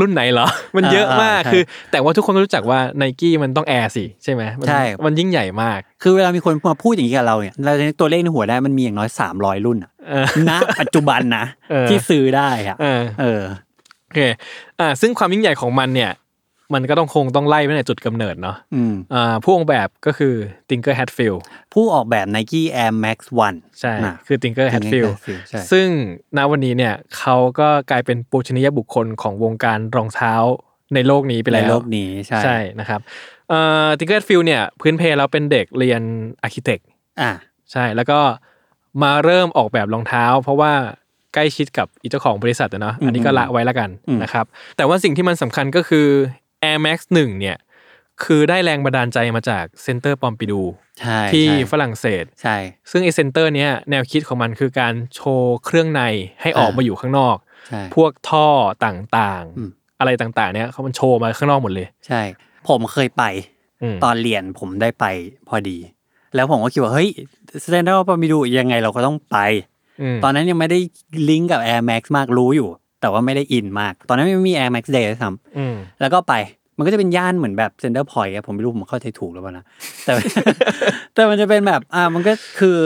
รุ่นไหนเหรอมันเยอะมากคือแต่ว่าทุกคนรู้จักว่า Nike มันต้อง Air สิใช่มั้ยมันยิ่งใหญ่มากคือเวลามีคนมาพูดอย่างนี้กับเราเนี่ยเราจะนึกตัวเลขในหัวได้มันมีอย่างน้อย300รุ่นนะปัจจุบันนะที่ซื้อได้อ่ะโอเคซึ่งความยิ่งใหญ่ของมันเนี่ยมันก็ต้องคงต้องไล่ไปในจุดกำเนิดเนาะผู้ออกแบบก็คือ Tinker Hatfield ผู้ออกแบบ Nike Air Max 1ใช่คือ Tinker Hatfield ซึ่งณวันนี้เนี่ยเขาก็กลายเป็นปูชนียบุคคลของวงการรองเท้าในโลกนี้ไปแล้วในโลกนี้ใช่นะครับTinker Hatfield เนี่ยพื้นเพเราเป็นเด็กเรียน Architect ใช่แล้วก็มาเริ่มออกแบบรองเท้าเพราะว่าใกล้ชิดกับเจ้าของบริษัทเนาะอันนี้ก็ละไว้ละกันนะครับแต่ว่าสิ่งที่มันสำคัญก็คือ Air Max 1เนี่ยคือได้แรงบันดาลใจมาจากเซ็นเตอร์ปอมปิดูที่ฝรั่งเศสใช่ซึ่งไอ้เซ็นเตอร์เนี้ยแนวคิดของมันคือการโชว์เครื่องในให้ออกมาอยู่ข้างนอกพวกท่อต่างๆอะไรต่างๆเนี้ยเขามันโชว์มาข้างนอกหมดเลยใช่ผมเคยไปตอนเรียนผมได้ไปพอดีแล้วผมก็คิดว่าเฮ้ยเซ็นเตอร์ปอมปิดูยังไงเราก็ต้องไปตอนนั้นยังไม่ได้ลิงก์กับ Air Max มากรู้อยู่แต่ว่าไม่ได้อินมากตอนนั้นไม่มี Air Max Day ด้วยซ้ำแล้วก็ไปมันก็จะเป็นย่านเหมือนแบบ Center Point ผมไม่รู้ผมเข้าใจถูกหรือเปล่านะแต่ แต่มันจะเป็นแบบมันก็คือ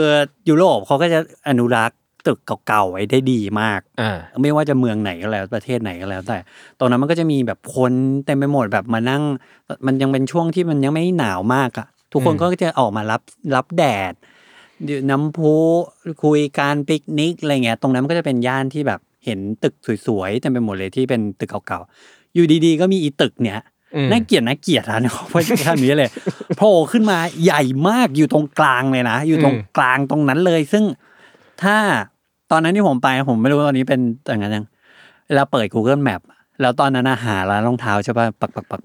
ยุโรปเขาก็จะอนุรักษ์ตึกเก่าๆไว้ได้ดีมากไม่ว่าจะเมืองไหนก็แล้วประเทศไหนก็แล้วแต่ตอนนั้นมันก็จะมีแบบคนเต็มไปหมดแบบมานั่งมันยังเป็นช่วงที่มันยังไม่หนาวมากอ่ะทุกคนก็จะออกมารับแดดน้ำพุคุยการปิกนิกอะไรเงี้ยตรงนั้นมันก็จะเป็นย่านที่แบบเห็นตึกสวยๆเต็มไปหมดเลยที่เป็นตึกเก่าๆอยู่ดีๆก็มีอีตึกเนี้ยน่าเกลียดร้านนี้เพราะท่านนี้เลยโผล่ขึ้นมาใหญ่มากอยู่ตรงกลางเลยนะอยู่ตรงกลางตรงนั้นเลยซึ่งถ้าตอนนั้นที่ผมไปผมไม่รู้ตอนนี้เป็นอย่างนั้นยังเราเปิด Google Map แล้วตอนนั้นหาร้านรองเท้าใช่ป่ะ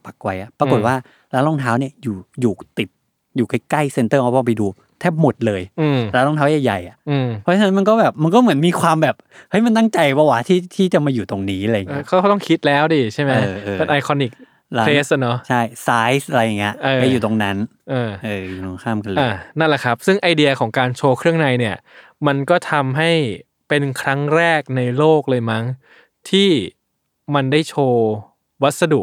ปักไว้ปรากฏว่าร้านรองเท้าเนี่ยอยู่ติดอยู่ใกล้ๆเซ็นเตอร์เอาไปดูแทบหมดเลยแล้วรองเท้าใหญ่ๆอ่ะเพราะฉะนั้นมันก็เหมือนมีความแบบเฮ้ยมันตั้งใจป่ะวะที่จะมาอยู่ตรงนี้อะไรอย่างเงี้ยเขาต้องคิดแล้วดิใช่ไหมเป็นไอคอนิกเพลสเนาะใช่ไซส์อะไรอย่างเงี้ยก็อยู่ตรงนั้นอยู่ตรงข้ามกันเลยนั่นแหละครับซึ่งไอเดียของการโชว์เครื่องในเนี่ยมันก็ทำให้เป็นครั้งแรกในโลกเลยมั้งที่มันได้โชว์วัสดุ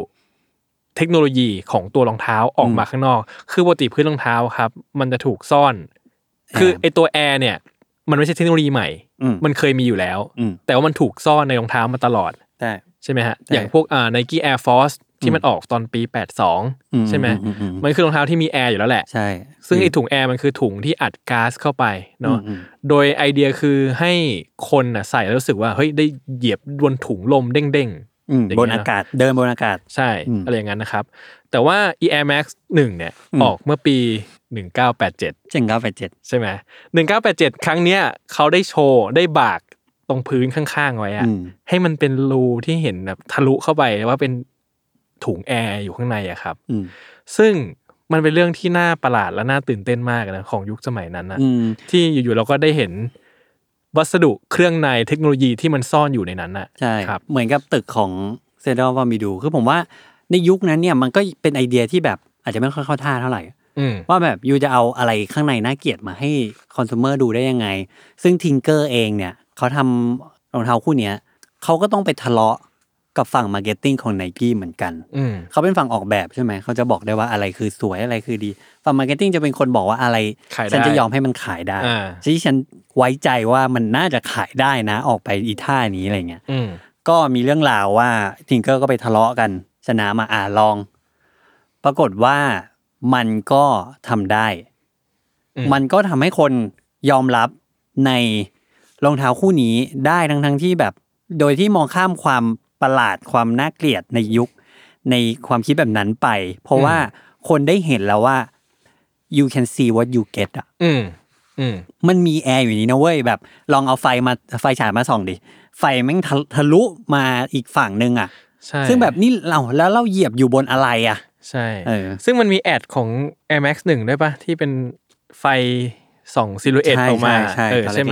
เทคโนโลยีของตัวรองเท้าออกมาข้างนอกคือปกติพื้นรองเท้าครับมันจะถูกซ่อนคือไอตัว Air เนี่ยมันไม่ใช่เทคโนโลยีใหม่มันเคยมีอยู่แล้วแต่ว่ามันถูกซ่อนในรองเท้ามาตลอดใช่ไหมฮะอย่างพวกNike Air Force ที่มันออกตอนปี82ใช่ไหมมันคือรองเท้าที่มี Air อยู่แล้วแหละใช่ซึ่งไอถุง Air มันคือถุงที่อัดก๊าซเข้าไปเนาะโดยไอเดียคือให้คนน่ะใส่แล้วรู้สึกว่าเฮ้ยได้เหยียบบนถุงลมเด้งบนอากาศเดินบนอากาศใช่อะไรอย่างนั้นนะครับแต่ว่า Air Max 1เนี่ยออกเมื่อปี1987ใช่ไหม1987ครั้งเนี้ยเขาได้โชว์ได้บากตรงพื้นข้างๆไว้อะให้มันเป็นรูที่เห็นแบบทะลุเข้าไปว่าเป็นถุงแอร์อยู่ข้างในอะครับซึ่งมันเป็นเรื่องที่น่าประหลาดและน่าตื่นเต้นมากนะของยุคสมัยนั้นนะที่อยู่ๆเราก็ได้เห็นวัสดุเครื่องในเทคโนโลยีที่มันซ่อนอยู่ในนั้นน่ะใช่ครับเหมือนกับตึกของเซดอลวามิดูคือผมว่าในยุคนั้นเนี่ยมันก็เป็นไอเดียที่แบบอาจจะไม่ค่อยเข้าท่าเท่าไหร่ว่าแบบยูจะเอาอะไรข้างในน่าเกลียดมาให้คอน sumer ดูได้ยังไงซึ่ง Tinker เองเนี่ยเขาทำรองเท้าคู่เนี้ยเขาก็ต้องไปทะเลาะกับฝั่ง marketing ของ Nike เหมือนกันเขาเป็นฝั่งออกแบบใช่ไหมเขาจะบอกได้ว่าอะไรคือสวยอะไรคือดีฝั่ง marketing จะเป็นคนบอกว่าอะไรฉันจะยอมให้มันขายได้ที่ฉันไว้ใจว่ามันน่าจะขายได้นะออกไปอีท่านี้อะไรเงี้ยก็มีเรื่องราวว่า Tinker ก็ไปทะเลาะกันชนะมาลองปรากฏว่ามันก็ทำได้มันก็ทำให้คนยอมรับในรองเท้าคู่นี้ได้ทั้งที่แบบโดยที่มองข้ามความประหลาดความน่าเกลียดในยุคในความคิดแบบนั้นไปเพราะว่าคนได้เห็นแล้วว่า you can see what you get อ่ะมันมีแอร์อยู่นี่นะเว้ยแบบลองเอาไฟฉายมาส่องดิไฟแม่งทะลุมาอีกฝั่งนึงอ่ะซึ่งแบบนี่แล้วเราเหยียบอยู่บนอะไรอ่ะใช่ซึ่งมันมีแอดของ Air Max 1ด้วยป่ะที่เป็นไฟส่องซิลูเอตออกมาใช่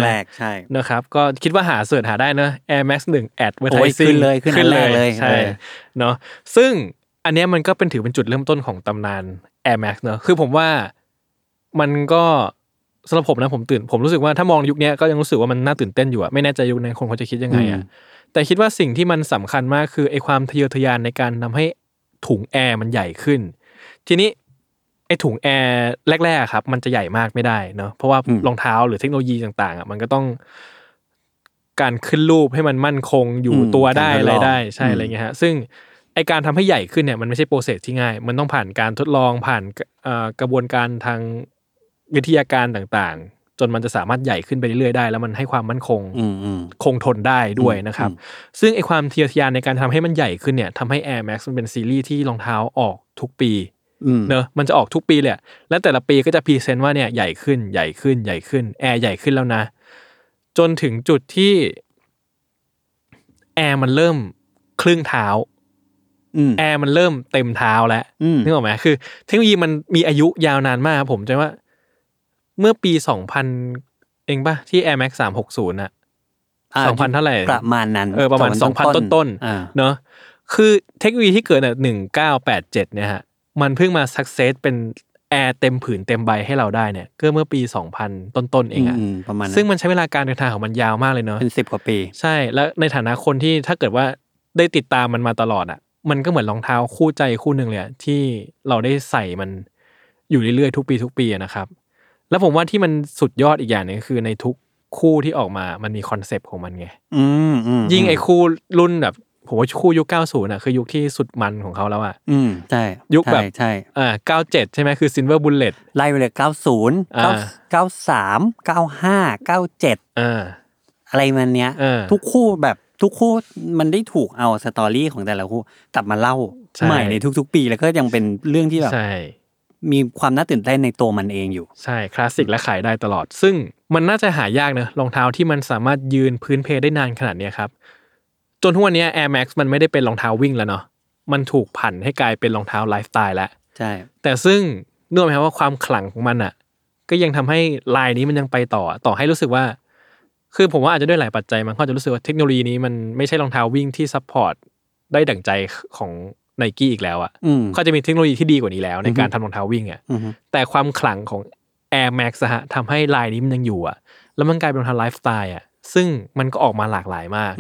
แรกใช่นะครับก็คิดว่าหาเสิร์ชหาได้เนอะ Air Max 1 Advertising ขึ้นเลยเลยใช่เนาะซึ่งไอ อันนี้มันก็เป็นถือเป็นจุดเริ่มต้นของตำนาน Air Max เนอะคือผมว่ามันก็สำหรับผมนะผมรู้สึกว่าถ้ามองยุคนี้ก็ยังรู้สึกว่ามันน่าตื่นเต้นอยู่อะไม่แน่ใจยุคนั้นคนเขาจะคิดยังไงอะแต่คิดว่าสิ่งที่มันสำคัญมากคือไอ้ความทะเยอทะยานในการทำให้ถุงแอร์มันใหญ่ขึ้นทีนี้ไอ้ถุงแอร์แรกๆครับมันจะใหญ่มากไม่ได้เนาะเพราะว่ารองเท้าหรือเทคโนโลยีต่างๆอ่ะมันก็ต้องการขึ้นรูปให้มันมั่นคงอยู่ตัวได้อะไรได้ใช่อะไรเงี้ยฮะซึ่งไอ้การทำให้ใหญ่ขึ้นเนี่ยมันไม่ใช่โปรเซสที่ง่ายมันต้องผ่านการทดลองผ่านกระบวนการทางวิทยาการต่างๆจนมันจะสามารถใหญ่ขึ้นไปเรื่อยๆได้แล้วมันให้ความมั่นคงคงทนได้ด้วยนะครับซึ่งไอ้ความทะเยอทะยานในการทำให้มันใหญ่ขึ้นเนี่ยทำให้ Air Max มันเป็นซีรีส์ที่รองเท้าออกทุกปีเนอะมันจะออกทุกปีแหละและแต่ละปีก็จะพรีเซนต์ว่าเนี่ยใหญ่ขึ้นใหญ่ขึ้นใหญ่ขึ้นแอร์ใหญ่ขึ้นแล้วนะจนถึงจุดที่แอร์มันเริ่มครึ่งเท้าแอร์มันเริ่มเต็มเท้าแล้วนึกออกไหมคือเทคโนโลยีมันมีอายุยาวนานมากผมจำว่าเมื่อปี 2000 เองป่ะที่ Air Max 360น่ะ 2,000 เท่าไหร่ประมาณนั้นประมาณ 2,000 ต้นๆเนอะคือเทคโนโลยีที่เกิดน่ะ1987เนี่ยฮะมันเพิ่งมาสักเซสเป็นแอร์เต็มผืนเต็มใบให้เราได้เนี่ยก็เมื่อปี 2000 ต้นๆเองอ่ะซึ่งมันใช้เวลาการเดินทางของมันยาวมากเลยเนาะเป็น10กว่าปีใช่แล้วในฐานะคนที่ถ้าเกิดว่าได้ติดตามมันมาตลอดอ่ะมันก็เหมือนรองเท้าคู่ใจคู่นึงเลยที่เราได้ใส่มันอยู่เรื่อยๆทุกปีนะครับแล้วผมว่าที่มันสุดยอดอีกอย่างนึงคือในทุกคู่ที่ออกมามันมีคอนเซปต์ของมันไงยิ่งไอ้คู่รุ่นแบบผมว่าคู่ยุค 90 น่ะคือยุคที่สุดมันของเขาแล้วอ่ะใช่ยุคแบบใช่97 ใช่ไหมคือ Silver Bullet ไล่ไปเลย 90 93 95 97 อะไรมันเนี้ยทุกคู่มันได้ถูกเอาสตอรี่ของแต่ละคู่กลับมาเล่าใหม่ในทุกๆปีแล้วก็ยังเป็นเรื่องที่แบบมีความน่าตื่นเต้นในตัวมันเองอยู่ใช่คลาสสิกและขายได้ตลอดซึ่งมันน่าจะหายากนะรองเท้าที่มันสามารถยืนพื้นเพได้นานขนาดนี้ครับจนทุกวันนี้ Air Max มันไม่ได้เป็นรองเท้าวิ่งแล้วเนาะมันถูกผันให้กลายเป็นรองเท้าไลฟ์สไตล์แล้วใช่แต่ซึ่งนึกไหมครับว่าความขลังของมันอ่ะก็ยังทำให้ลายนี้มันยังไปต่อให้รู้สึกว่าคือผมว่าอาจจะด้วยหลายปัจจัยมันก็จะรู้สึกว่าเทคโนโลยีนี้มันไม่ใช่รองเท้าวิ่งที่ซัพพอร์ตได้ดั่งใจของ Nike อีกแล้วอ่ะเขาจะมีเทคโนโลยีที่ดีกว่านี้แล้วในการทำรองเท้าวิ่งอ่ะแต่ความขลังของ Air Max ฮะทำให้ลายนี้มันยังอยู่อ่ะแล้วมันกลายเป็นรองเท้าไลฟ์สไตล์อ่ะซึ่งมันก็ออกมาหลากหลายมาก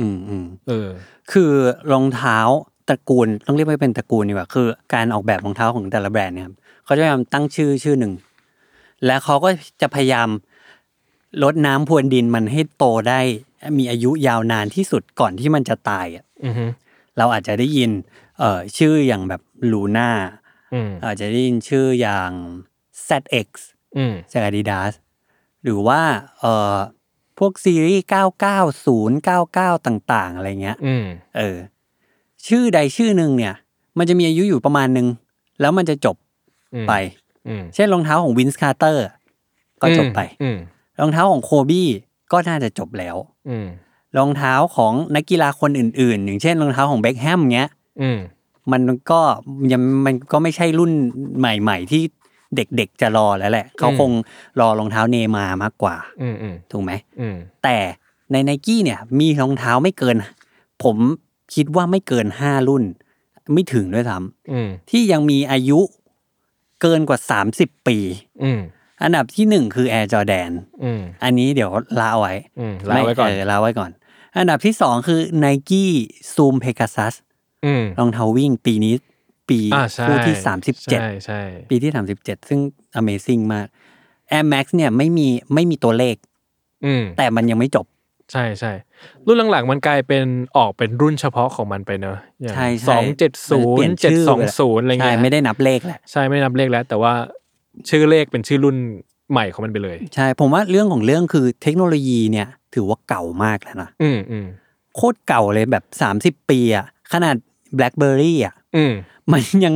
คือรองเท้าตระกูลต้องเรียกว่าเป็นตระกูลดีกว่าคือการออกแบบรองเท้าของแต่ละแบรนด์เนี่ยครับเขาจะพยายามตั้งชื่อหนึ่งและเขาก็จะพยายามลดน้ำพรวนดินมันให้โตได้มีอายุยาวนานที่สุดก่อนที่มันจะตายอ่ะเราอาจจะได้ยินชื่ออย่างแบบลูน่าอาจจะได้ยินชื่ออย่าง ZX จาก Adidas หรือว่าพวกซีรีส์990 99ต่างๆอะไรเงี้ยชื่อใดชื่อนึงเนี่ยมันจะมีอายุอยู่ประมาณนึงแล้วมันจะจบไปเช่นรองเท้าของวินส์คาร์เตอร์ก็จบไปรองเท้าของโคบี้ก็น่าจะจบแล้วรองเท้าของนักกีฬาคนอื่นๆอย่างเช่นรองเท้าของเบ็คแฮมเงี้ยมันก็ไม่ใช่รุ่นใหม่ๆที่เด็กๆจะรอแล้วแหละเขาคงรอรองเท้าเนย์มาร์มากกว่าถูกไหมแต่ใน Nike เนี่ยมีรองเท้าไม่เกินผมคิดว่าไม่เกิน5รุ่นไม่ถึงด้วยซ้ำที่ยังมีอายุเกินกว่า30ปีอันดับที่1คือ Air Jordan อันนี้เดี๋ยวลาไว้ก่อนอันดับที่2คือ Nike Zoom Pegasus รองเท้าวิ่งปีนี้คู่ที่37ปีที่37ซึ่ง Amazing มาก Air Max เนี่ยไม่มีตัวเลขแต่มันยังไม่จบใช่ๆรุ่นหลังๆมันกลายเป็นออกเป็นรุ่นเฉพาะของมันไปเนอะอย่าง270 720อะไรเงี้ยไม่ได้นับเลขแหละใช่ไม่นับเลขแล้วแต่ว่าชื่อเลขเป็นชื่อรุ่นใหม่ของมันไปเลยใช่ผมว่าเรื่องของเรื่องคือเทคโนโลยีเนี่ยถือว่าเก่ามากแล้วนะโคตรเก่าเลยแบบ30ปีอ่ะขนาด BlackBerry อ่ะมันยั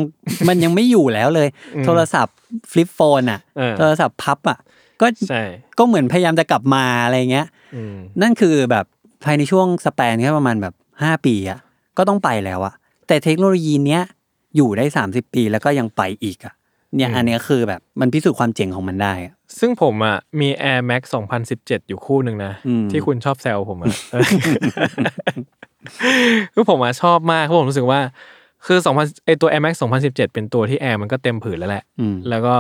งไม่อยู่แล้วเลยโทรศัพท์ฟลิปโฟนอ่ะโทรศัพท์พับอ่ะก็เหมือนพยายามจะกลับมาอะไรเงี้ยนั่นคือแบบภายในช่วงสแปนแค่ประมาณแบบ5ปีอ่ะก็ต้องไปแล้วอ่ะแต่เทคโนโลยีเนี้ยอยู่ได้30ปีแล้วก็ยังไปอีกอ่ะเนี่ยอันนี้คือแบบมันพิสูจน์ความเจ๋งของมันได้ซึ่งผมอ่ะมี Air Max 2017อยู่คู่นึงนะที่คุณชอบแซวผมอ่ะคือผมชอบมากเพราะผมรู้สึกว่า คือ2000ไอ้ตัว Air Max 2017เป็นตัวที่แอร์มันก็เต็มผืนแล้วแหละแล้วก็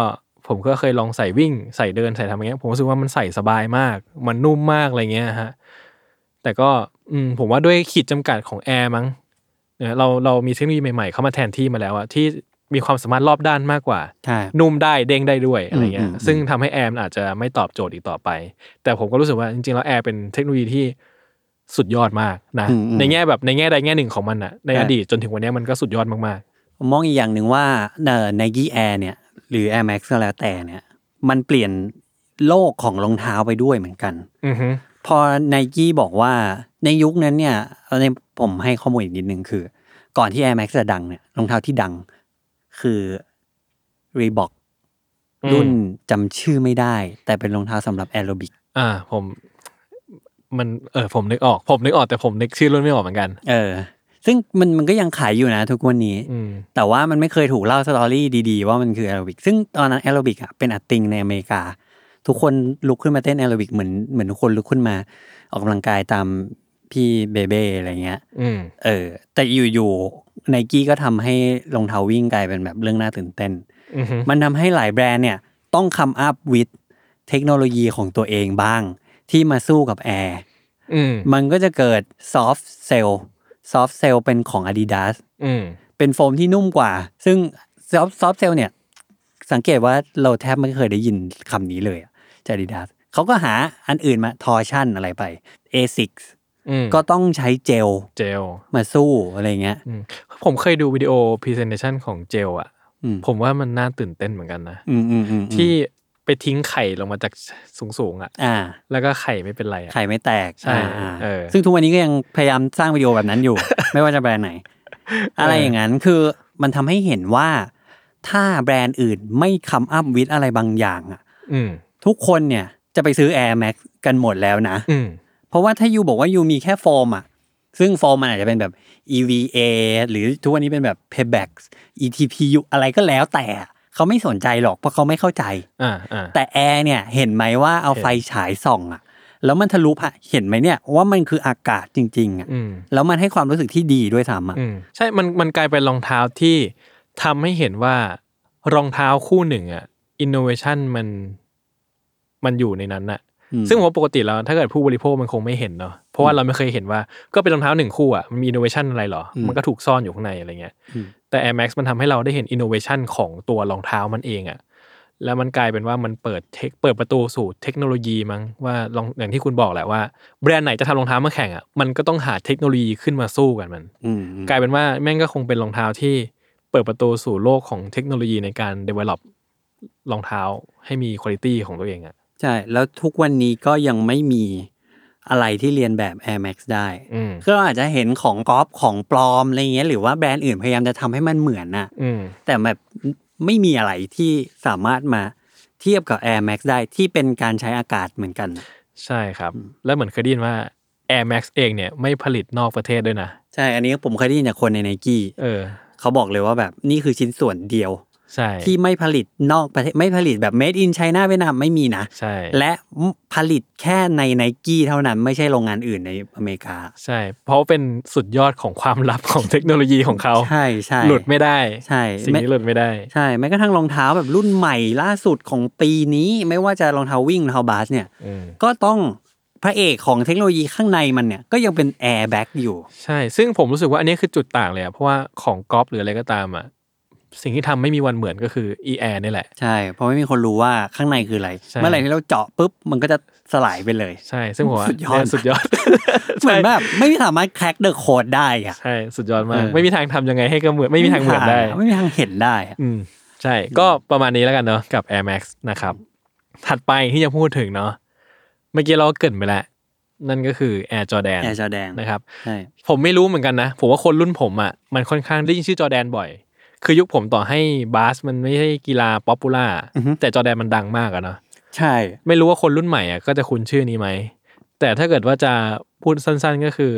ผมก็เคยลองใส่วิ่งใส่เดินใส่ทำอย่างเงี้ยผมรู้สึกว่ามันใส่สบายมากมันนุ่มมากอะไรเงี้ยฮะแต่ก็ผมว่าด้วยขีดจำกัดของแอร์มั้งเรามีเทคโนโลยีใหม่ๆเข้ามาแทนที่มาแล้วอะที่มีความสามารถรอบด้านมากกว่านุ่มได้เด้งได้ด้วยอะไรเงี้ยซึ่งทำให้แอร์อาจจะไม่ตอบโจทย์อีกต่อไปแต่ผมก็รู้สึกว่าจริงๆแล้วแอร์เป็นเทคโนโลยีที่สุดยอดมากนะในแง่แบบในแง่ใดแง่หนึ่งของมันอะในอดีตจนถึงวันนี้มันก็สุดยอดมากๆผมมองอีกอย่างหนึ่งว่าNike Air เนี่ยหรือ Air Max ก็แล้วแต่เนี่ยมันเปลี่ยนโลกของรองเท้าไปด้วยเหมือนกันพอ Nike บอกว่าในยุคนั้นเนี่ยผมให้ข้อมูลอีกนิดนึงคือก่อนที่ Air Max จะดังเนี่ยรองเท้าที่ดังคือ Reebok รุ่นจำชื่อไม่ได้แต่เป็นรองเท้าสำหรับแอโรบิกผมนึกออกแต่ผมนึกชื่อรุ่นไม่ออกเหมือนกันซึ่งมันก็ยังขายอยู่นะทุกวันนี้แต่ว่ามันไม่เคยถูกเล่าสตอรี่ดีๆว่ามันคือแอโรบิกซึ่งตอนนั้นแอโรบิกอ่ะเป็นอัตติงในอเมริกาทุกคนลุกขึ้นมาเต้นแอโรบิกเหมือนทุกคนลุกขึ้นมาออกกำลังกายตามพี่เบเบ้อะไรเงี้ยแต่อยู่ๆ Nike ก็ทำให้รองเท้าวิ่งกลายเป็นแบบเรื่องน่าตื่นเต้นมันทำให้หลายแบรนด์เนี่ยต้องคัมอัพวิดเทคโนโลยีของตัวเองบ้างที่มาสู้กับแอร์มันก็จะเกิด Soft Cell Soft Cell เป็นของ Adidas เป็นโฟมที่นุ่มกว่าซึ่ง Soft Cell เนี่ยสังเกตว่าเราแทบไม่เคยได้ยินคำนี้เลยจาก Adidas เขาก็หาอันอื่นมา Torsion อะไรไป Asics ก็ต้องใช้เจลมาสู้อะไรเงี้ยผมเคยดูวิดีโอ Presentation ของเจลอ่ะผมว่ามันน่าตื่นเต้นเหมือนกันนะที่ไปทิ้งไข่ลงมาจากสูงๆ อ่ะแล้วก็ไข่ไม่เป็นไรไข่ไม่แตกใช่ซึ่งทุกวันนี้ก็ยังพยายามสร้างวิดีโอแบบนั้นอยู่ ไม่ว่าจะแบรนด์ไหน อะไรอย่างนั้นคือมันทำให้เห็นว่าถ้าแบรนด์อื่นไม่คัมอัพวิดอะไรบางอย่างอ่ะทุกคนเนี่ยจะไปซื้อ Air Max กันหมดแล้วนะเพราะว่าถ้ายูบอกว่ายูมีแค่โฟมอ่ะซึ่งโฟมมันอาจจะเป็นแบบ EVA หรือทุกวันนี้เป็นแบบ Pebax ETPU อะไรก็แล้วแต่เขาไม่สนใจหรอกเพราะเขาไม่เข้าใจแต่แอร์เนี่ยเห็นไหมว่าเอาไฟฉายส่องอ่ะแล้วมันทะลุผ่านเห็นไหมเนี่ยว่ามันคืออากาศจริงๆอ่ะแล้วมันให้ความรู้สึกที่ดีด้วยซ้ำอ่ะใช่มันกลายเป็นรองเท้าที่ทำให้เห็นว่ารองเท้าคู่หนึ่งอ่ะอินโนเวชั่นมันอยู่ในนั้นอ่ะซึ่งผมว่าปกติแล้วถ้าเกิดผู้บริโภคมันคงไม่เห็นเนาะเพราะว่าเราไม่เคยเห็นว่าก็เป็นรองเท้าหนึ่งคู่อ่ะมันมีอินโนเวชั่นอะไรหรอมันก็ถูกซ่อนอยู่ข้างในอะไรเงี้ยแต่ Air Max มันทำให้เราได้เห็นอินโนเวชั่นของตัวรองเท้ามันเองอ่ะแล้วมันกลายเป็นว่ามันเปิดประตูสู่เทคโนโลยีมั้งว่าอย่างที่คุณบอกแหละว่าแบรนด์ไหนจะทำรองเท้ามาแข่งอ่ะมันก็ต้องหาเทคโนโลยีขึ้นมาสู้กันมันกลายเป็นว่าแม่งก็คงเป็นรองเท้าที่เปิดประตูสู่โลกของเทคโนโลยีในการ develop รองเท้าให้มีคุณภาพของตัวเองอ่ะใช่แล้วทุกวันนี้ก็ยังไม่มีอะไรที่เรียนแบบ Air Max ได้คือเราอาจจะเห็นของก๊อปของปลอมอะไรเงี้ยหรือว่าแบรนด์อื่นพยายามจะทำให้มันเหมือนน่ะแต่แบบไม่มีอะไรที่สามารถมาเทียบกับ Air Max ได้ที่เป็นการใช้อากาศเหมือนกันใช่ครับแล้วเหมือนเคยได้ยินว่า Air Max เองเนี่ยไม่ผลิตนอกประเทศด้วยนะใช่อันนี้ผมเคยได้ยินจากคนใน Nike เขาบอกเลยว่าแบบนี่คือชิ้นส่วนเดียวที่ไม่ผลิตนอกประเทศไม่ผลิตแบบ made in China เวียดนามไม่มีนะและผลิตแค่ใน Nike เท่านั้นไม่ใช่โรงงานอื่นในอเมริกาใช่เพราะเป็นสุดยอดของความลับของเทคโนโลยีของเขาใช่ๆหลุดไม่ได้ใช่สิ่งนี้หลุดไม่ได้ใช่แม้กระทั่งรองเท้าแบบรุ่นใหม่ล่าสุดของปีนี้ไม่ว่าจะรองเท้าวิ่งรองเท้าบาสเนี่ยก็ต้องพระเอกของเทคโนโลยีข้างในมันเนี่ยก็ยังเป็น Air Bag อยู่ใช่ซึ่งผมรู้สึกว่าอันนี้คือจุดต่างเลยเพราะว่าของก๊อปหรืออะไรก็ตามอ่ะสิ่งที่ทำไม่มีวันเหมือนก็คือ Air นี่แหละใช่เพราะไม่มีคนรู้ว่าข้างในคืออะไรเมื่อไหร่ที่เราเจาะปุ๊บมันก็จะสลายไปเลยใช่ซึ่งผมว่าสุดยอดเหมือนแบบไม่สามารถแคร็กเดอะโค้ดได้อ่ะใช่สุดยอดมากไม่มีทางทำยังไงให้ก็เหมือนไม่มีทางเหมือนได้ไม่มีทางเห็นได้ใช่ก็ประมาณนี้แล้วกันเนาะกับ Air Max นะครับถัดไปที่จะพูดถึงเนาะเมื่อกี้เราเกริ่นไปแล้วนั่นก็คือ Air Jordan นะครับผมไม่รู้เหมือนกันนะผมว่าคนรุ่นผมอ่ะมันค่อนข้างได้ยินชื่อ Jordan บ่อยคือยุคผมต่อให้บาสมันไม่ใช่กีฬาป๊อปปูล่าแต่จอร์แดนมันดังมากอะเนาะใช่ไม่รู้ว่าคนรุ่นใหม่อ่ะก็จะคุ้นชื่อนี้ไหมแต่ถ้าเกิดว่าจะพูดสั้นๆก็คือ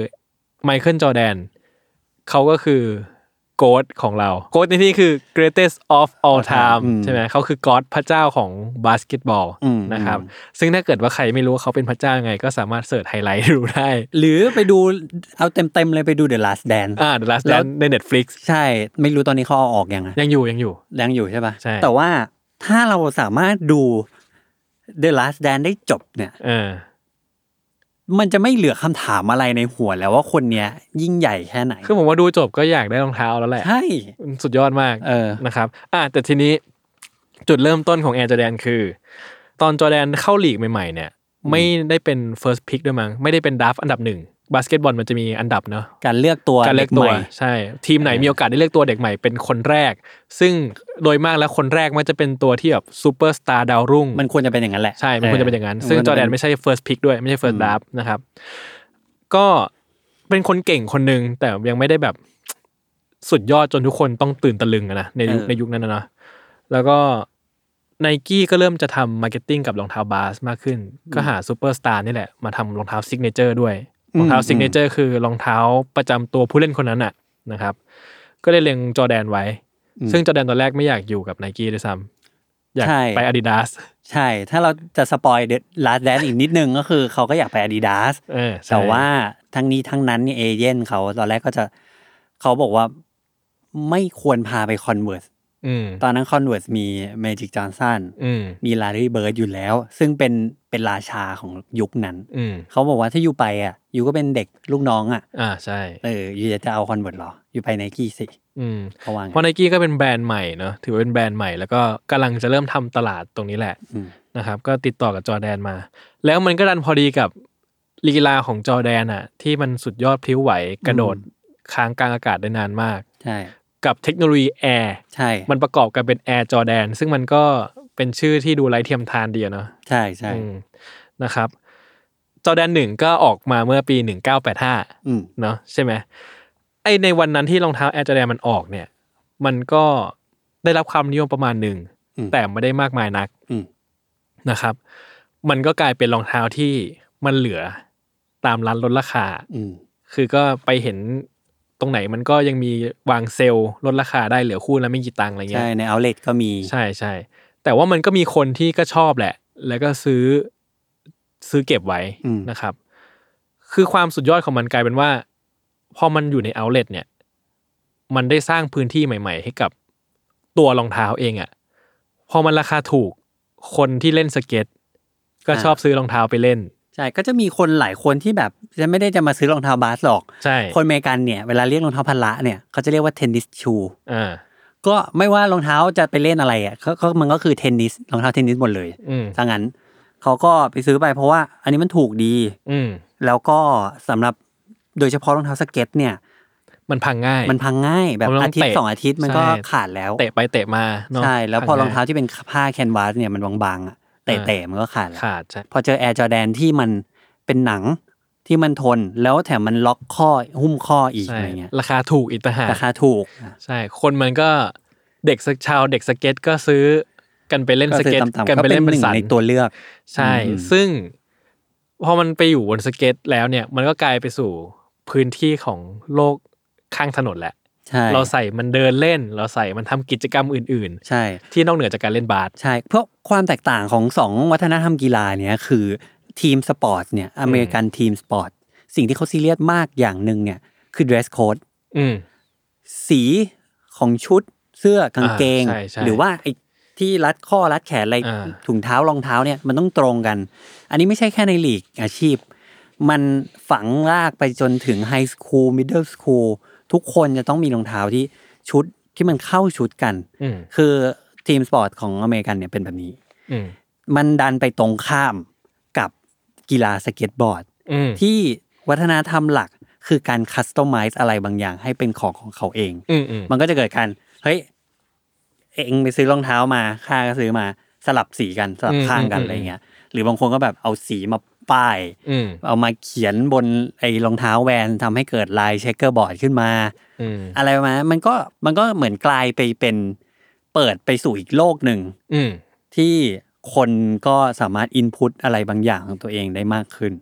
ไมเคิลจอร์แดนเขาก็คือ โกดของเราโกดในที่คือ greatest of all time ใช่ไหมเขาคือก็อดพระเจ้าของบาสเกตบอลนะครับซึ่งถ้าเกิดว่าใครไม่รู้ว่าเขาเป็นพระเจ้ายังไงก็สามารถเสิร์ชไฮไลท์ดูได้หรือไปดูเอาเต็มๆเลยไปดู The Last Dance The Last Dance ใน Netflix ใช่ไม่รู้ตอนนี้เขาเอาออกยังยังอยู่ใช่ป่ะแต่ว่าถ้าเราสามารถดู The Last Dance ได้จบเนี่ยมันจะไม่เหลือคำถามอะไรในหัวแล้วว่าคนเนี้ยยิ่งใหญ่แค่ไหนคือผมว่าดูจบก็อยากได้รองเท้าแล้วแหละใช่สุดยอดมากนะครับแต่ทีนี้จุดเริ่มต้นของ Air Jordan คือตอน Jordan เข้าลีกใหม่ๆเนี่ยไม่ได้เป็น first pick ด้วยมั้งไม่ได้เป็นดราฟต์อันดับ1บาสเกตบอลมันจะมีอันดับเนาะการเลือกตัวเด็กใหม่ใช่ทีมไหนมีโอกาสได้เลือกตัวเด็กใหม่เป็นคนแรกซึ่งโดยมากแล้วคนแรกมันจะเป็นตัวที่แบบซูเปอร์สตาร์ดาวรุ่งมันควรจะเป็นอย่างนั้นแหละใช่มันควรจะเป็นอย่างนั้นซึ่งจอร์แดนไม่ใช่ first pick ด้วยไม่ใช่ first draft นะครับก็เป็นคนเก่งคนนึงแต่ยังไม่ได้แบบสุดยอดจนทุกคนต้องตื่นตะลึงนะในยุคนั้นนะแล้วก็Nike ก็เริ่มจะทำมาร์เก็ตติ้งกับรองเท้าบาสมากขึ้นก็หาซูเปอร์สตาร์นี่แหละมาทำรองเท้าซิกเนเจอร์ด้วยรองเท้าซิกเนเจอร์คือรองเท้าประจำตัวผู้เล่นคนนั้นน่ะนะครับก็เลยเล็งจอร์แดนไว้ซึ่งจอร์แดนตอนแรกไม่อยากอยู่กับ Nike ด้วยซ้ำอยากไป Adidas ใช่ถ้าเราจะสปอย The Last Dance อีกนิดนึงก็คือเขาก็อยากไป Adidas แต่ว่าทั้งนี้ทั้งนั้นเนี่ยเอเจนต์เขาตอนแรกก็จะเขาบอกว่าไม่ควรพาไป Converseตอนนั้น Converse มี Magic Johnson มี Larry Bird อยู่แล้วซึ่งเป็นราชาของยุคนั้นเขาบอกว่าถ้าอยู่ไปอ่ะอยู่ก็เป็นเด็กลูกน้องอ่ะใช่อยู่จะเอา Converse หรออยู่ไป Nike สิเขาว่าไงเพราะ Nike ก็เป็นแบรนด์ใหม่เนอะถือว่าเป็นแบรนด์ใหม่แล้วก็กำลังจะเริ่มทำตลาดตรงนี้แหละนะครับก็ติดต่อกับจอร์แดนมาแล้วมันก็ดันพอดีกับลีลาของจอร์แดนอ่ะที่มันสุดยอดพลิ้วไหวกระโดดค้างกลางอากาศได้นานมากใช่กับเทคโนโลยี Air ใช่มันประกอบกันเป็น Air Jordan ซึ่งมันก็เป็นชื่อที่ดูไร้เทียมทานดีเนาะใช่ๆนะครับ Jordan 1ก็ออกมาเมื่อปี1985เนาะใช่ไหมไอในวันนั้นที่รองเท้า Air Jordan มันออกเนี่ยมันก็ได้รับความนิยมประมาณหนึ่งแต่ไม่ได้มากมายนักนะครับมันก็กลายเป็นรองเท้าที่มันเหลือตามร้านลดราคาคือก็ไปเห็นตรงไหนมันก็ยังมีวางเซลล์ลดราคาได้เหลือคู่ละไม่กี่ตังค์อะไรเงี้ยใช่ในเอาท์เลทก็มีใช่ๆแต่ว่ามันก็มีคนที่ก็ชอบแหละแล้วก็ซื้อเก็บไว้นะครับคือความสุดยอดของมันกลายเป็นว่าพอมันอยู่ในเอาท์เลทเนี่ยมันได้สร้างพื้นที่ใหม่ๆให้กับตัวรองเท้าเองอ่ะพอมันราคาถูกคนที่เล่นสเก็ตก็ชอบซื้อรองเท้าไปเล่นใช่ก็จะมีคนหลายคนที่แบบจะไม่ได้จะมาซื้อรองเท้าบาสหรอกคนอเมริกันเนี่ยเวลาเรียกรองเท้าพละเนี่ยเขาจะเรียกว่าเทนนิสชูก็ไม่ว่ารองเท้าจะไปเล่นอะไรอ่ะก็มันก็คือเทนนิสรองเท้าเทนนิสหมดเลยถ้างั้นเขาก็ไปซื้อไปเพราะว่าอันนี้มันถูกดีแล้วก็สำหรับโดยเฉพาะรองเท้าสเก็ตเนี่ยมันพังง่ายแบบอาทิตย์2 อาทิตย์มันก็ขาดแล้วเตะไปเตะมาใช่แล้วพอรองเท้าที่เป็นผ้าแคนวาสเนี่ยมันบางๆอ่ะแต่มันก็ขาดใช่พอเจอ Air Jordan ที่มันเป็นหนังที่มันทนแล้วแถมมันล็อกข้อหุ้มข้ออีกอะไรเงี้ยราคาถูกอีกต่างหากราคาถูกใช่คนมันก็เด็กสักชาวเด็กสเก็ตก็ซื้อกันไปเล่นสเก็ตกันไปเล่นเป็นสันในตัวเลือกใช่ซึ่งพอมันไปอยู่บนสเก็ตแล้วเนี่ยมันก็กลายไปสู่พื้นที่ของโลกข้างถนนแหละเราใส่มันเดินเล่นเราใส่มันทำกิจกรรมอื่นๆใช่ที่นอกเหนือจากการเล่นบาสใช่เพราะความแตกต่างของ2วัฒนธรรมกีฬาเนี่ยคือทีมสปอร์ตเนี่ยอเมริกันทีมสปอร์ตสิ่งที่เขาซีเรียสมากอย่างนึงเนี่ยคือ dress code สีของชุดเสื้อกางเกงหรือว่าไอ้ที่รัดข้อรัดแขนอะไรถุงเท้ารองเท้าเนี่ยมันต้องตรงกันอันนี้ไม่ใช่แค่ในลีกอาชีพมันฝังรากไปจนถึงไฮสคูลมิดเดิลสคูลทุกคนจะต้องมีรองเท้าที่ชุดที่มันเข้าชุดกันคือทีมสปอร์ตของอเมริกันเนี่ยเป็นแบบนี้มันดันไปตรงข้ามกับกีฬาสเก็ตบอร์ดที่วัฒนธรรมหลักคือการคัสตอมไมซ์อะไรบางอย่างให้เป็นของเขาเองมันก็จะเกิดการเฮ้ยเองไปซื้อรองเท้ามาข้าก็ซื้อมาสลับสีกันสลับข้างกันอะไรเงี้ยหรือบางคนก็แบบเอาสีมาป้ายเอามาเขียนบนไอ้รองเท้าแวนทำให้เกิดลายเช็คเกอร์บอร์ดขึ้นมาอะไรประมาณมันก็เหมือนกลายไปเป็นเปิดไปสู่อีกโลกหนึ่งที่คนก็สามารถอินพุตอะไรบางอย่างของตัวเองได้มากขึ้น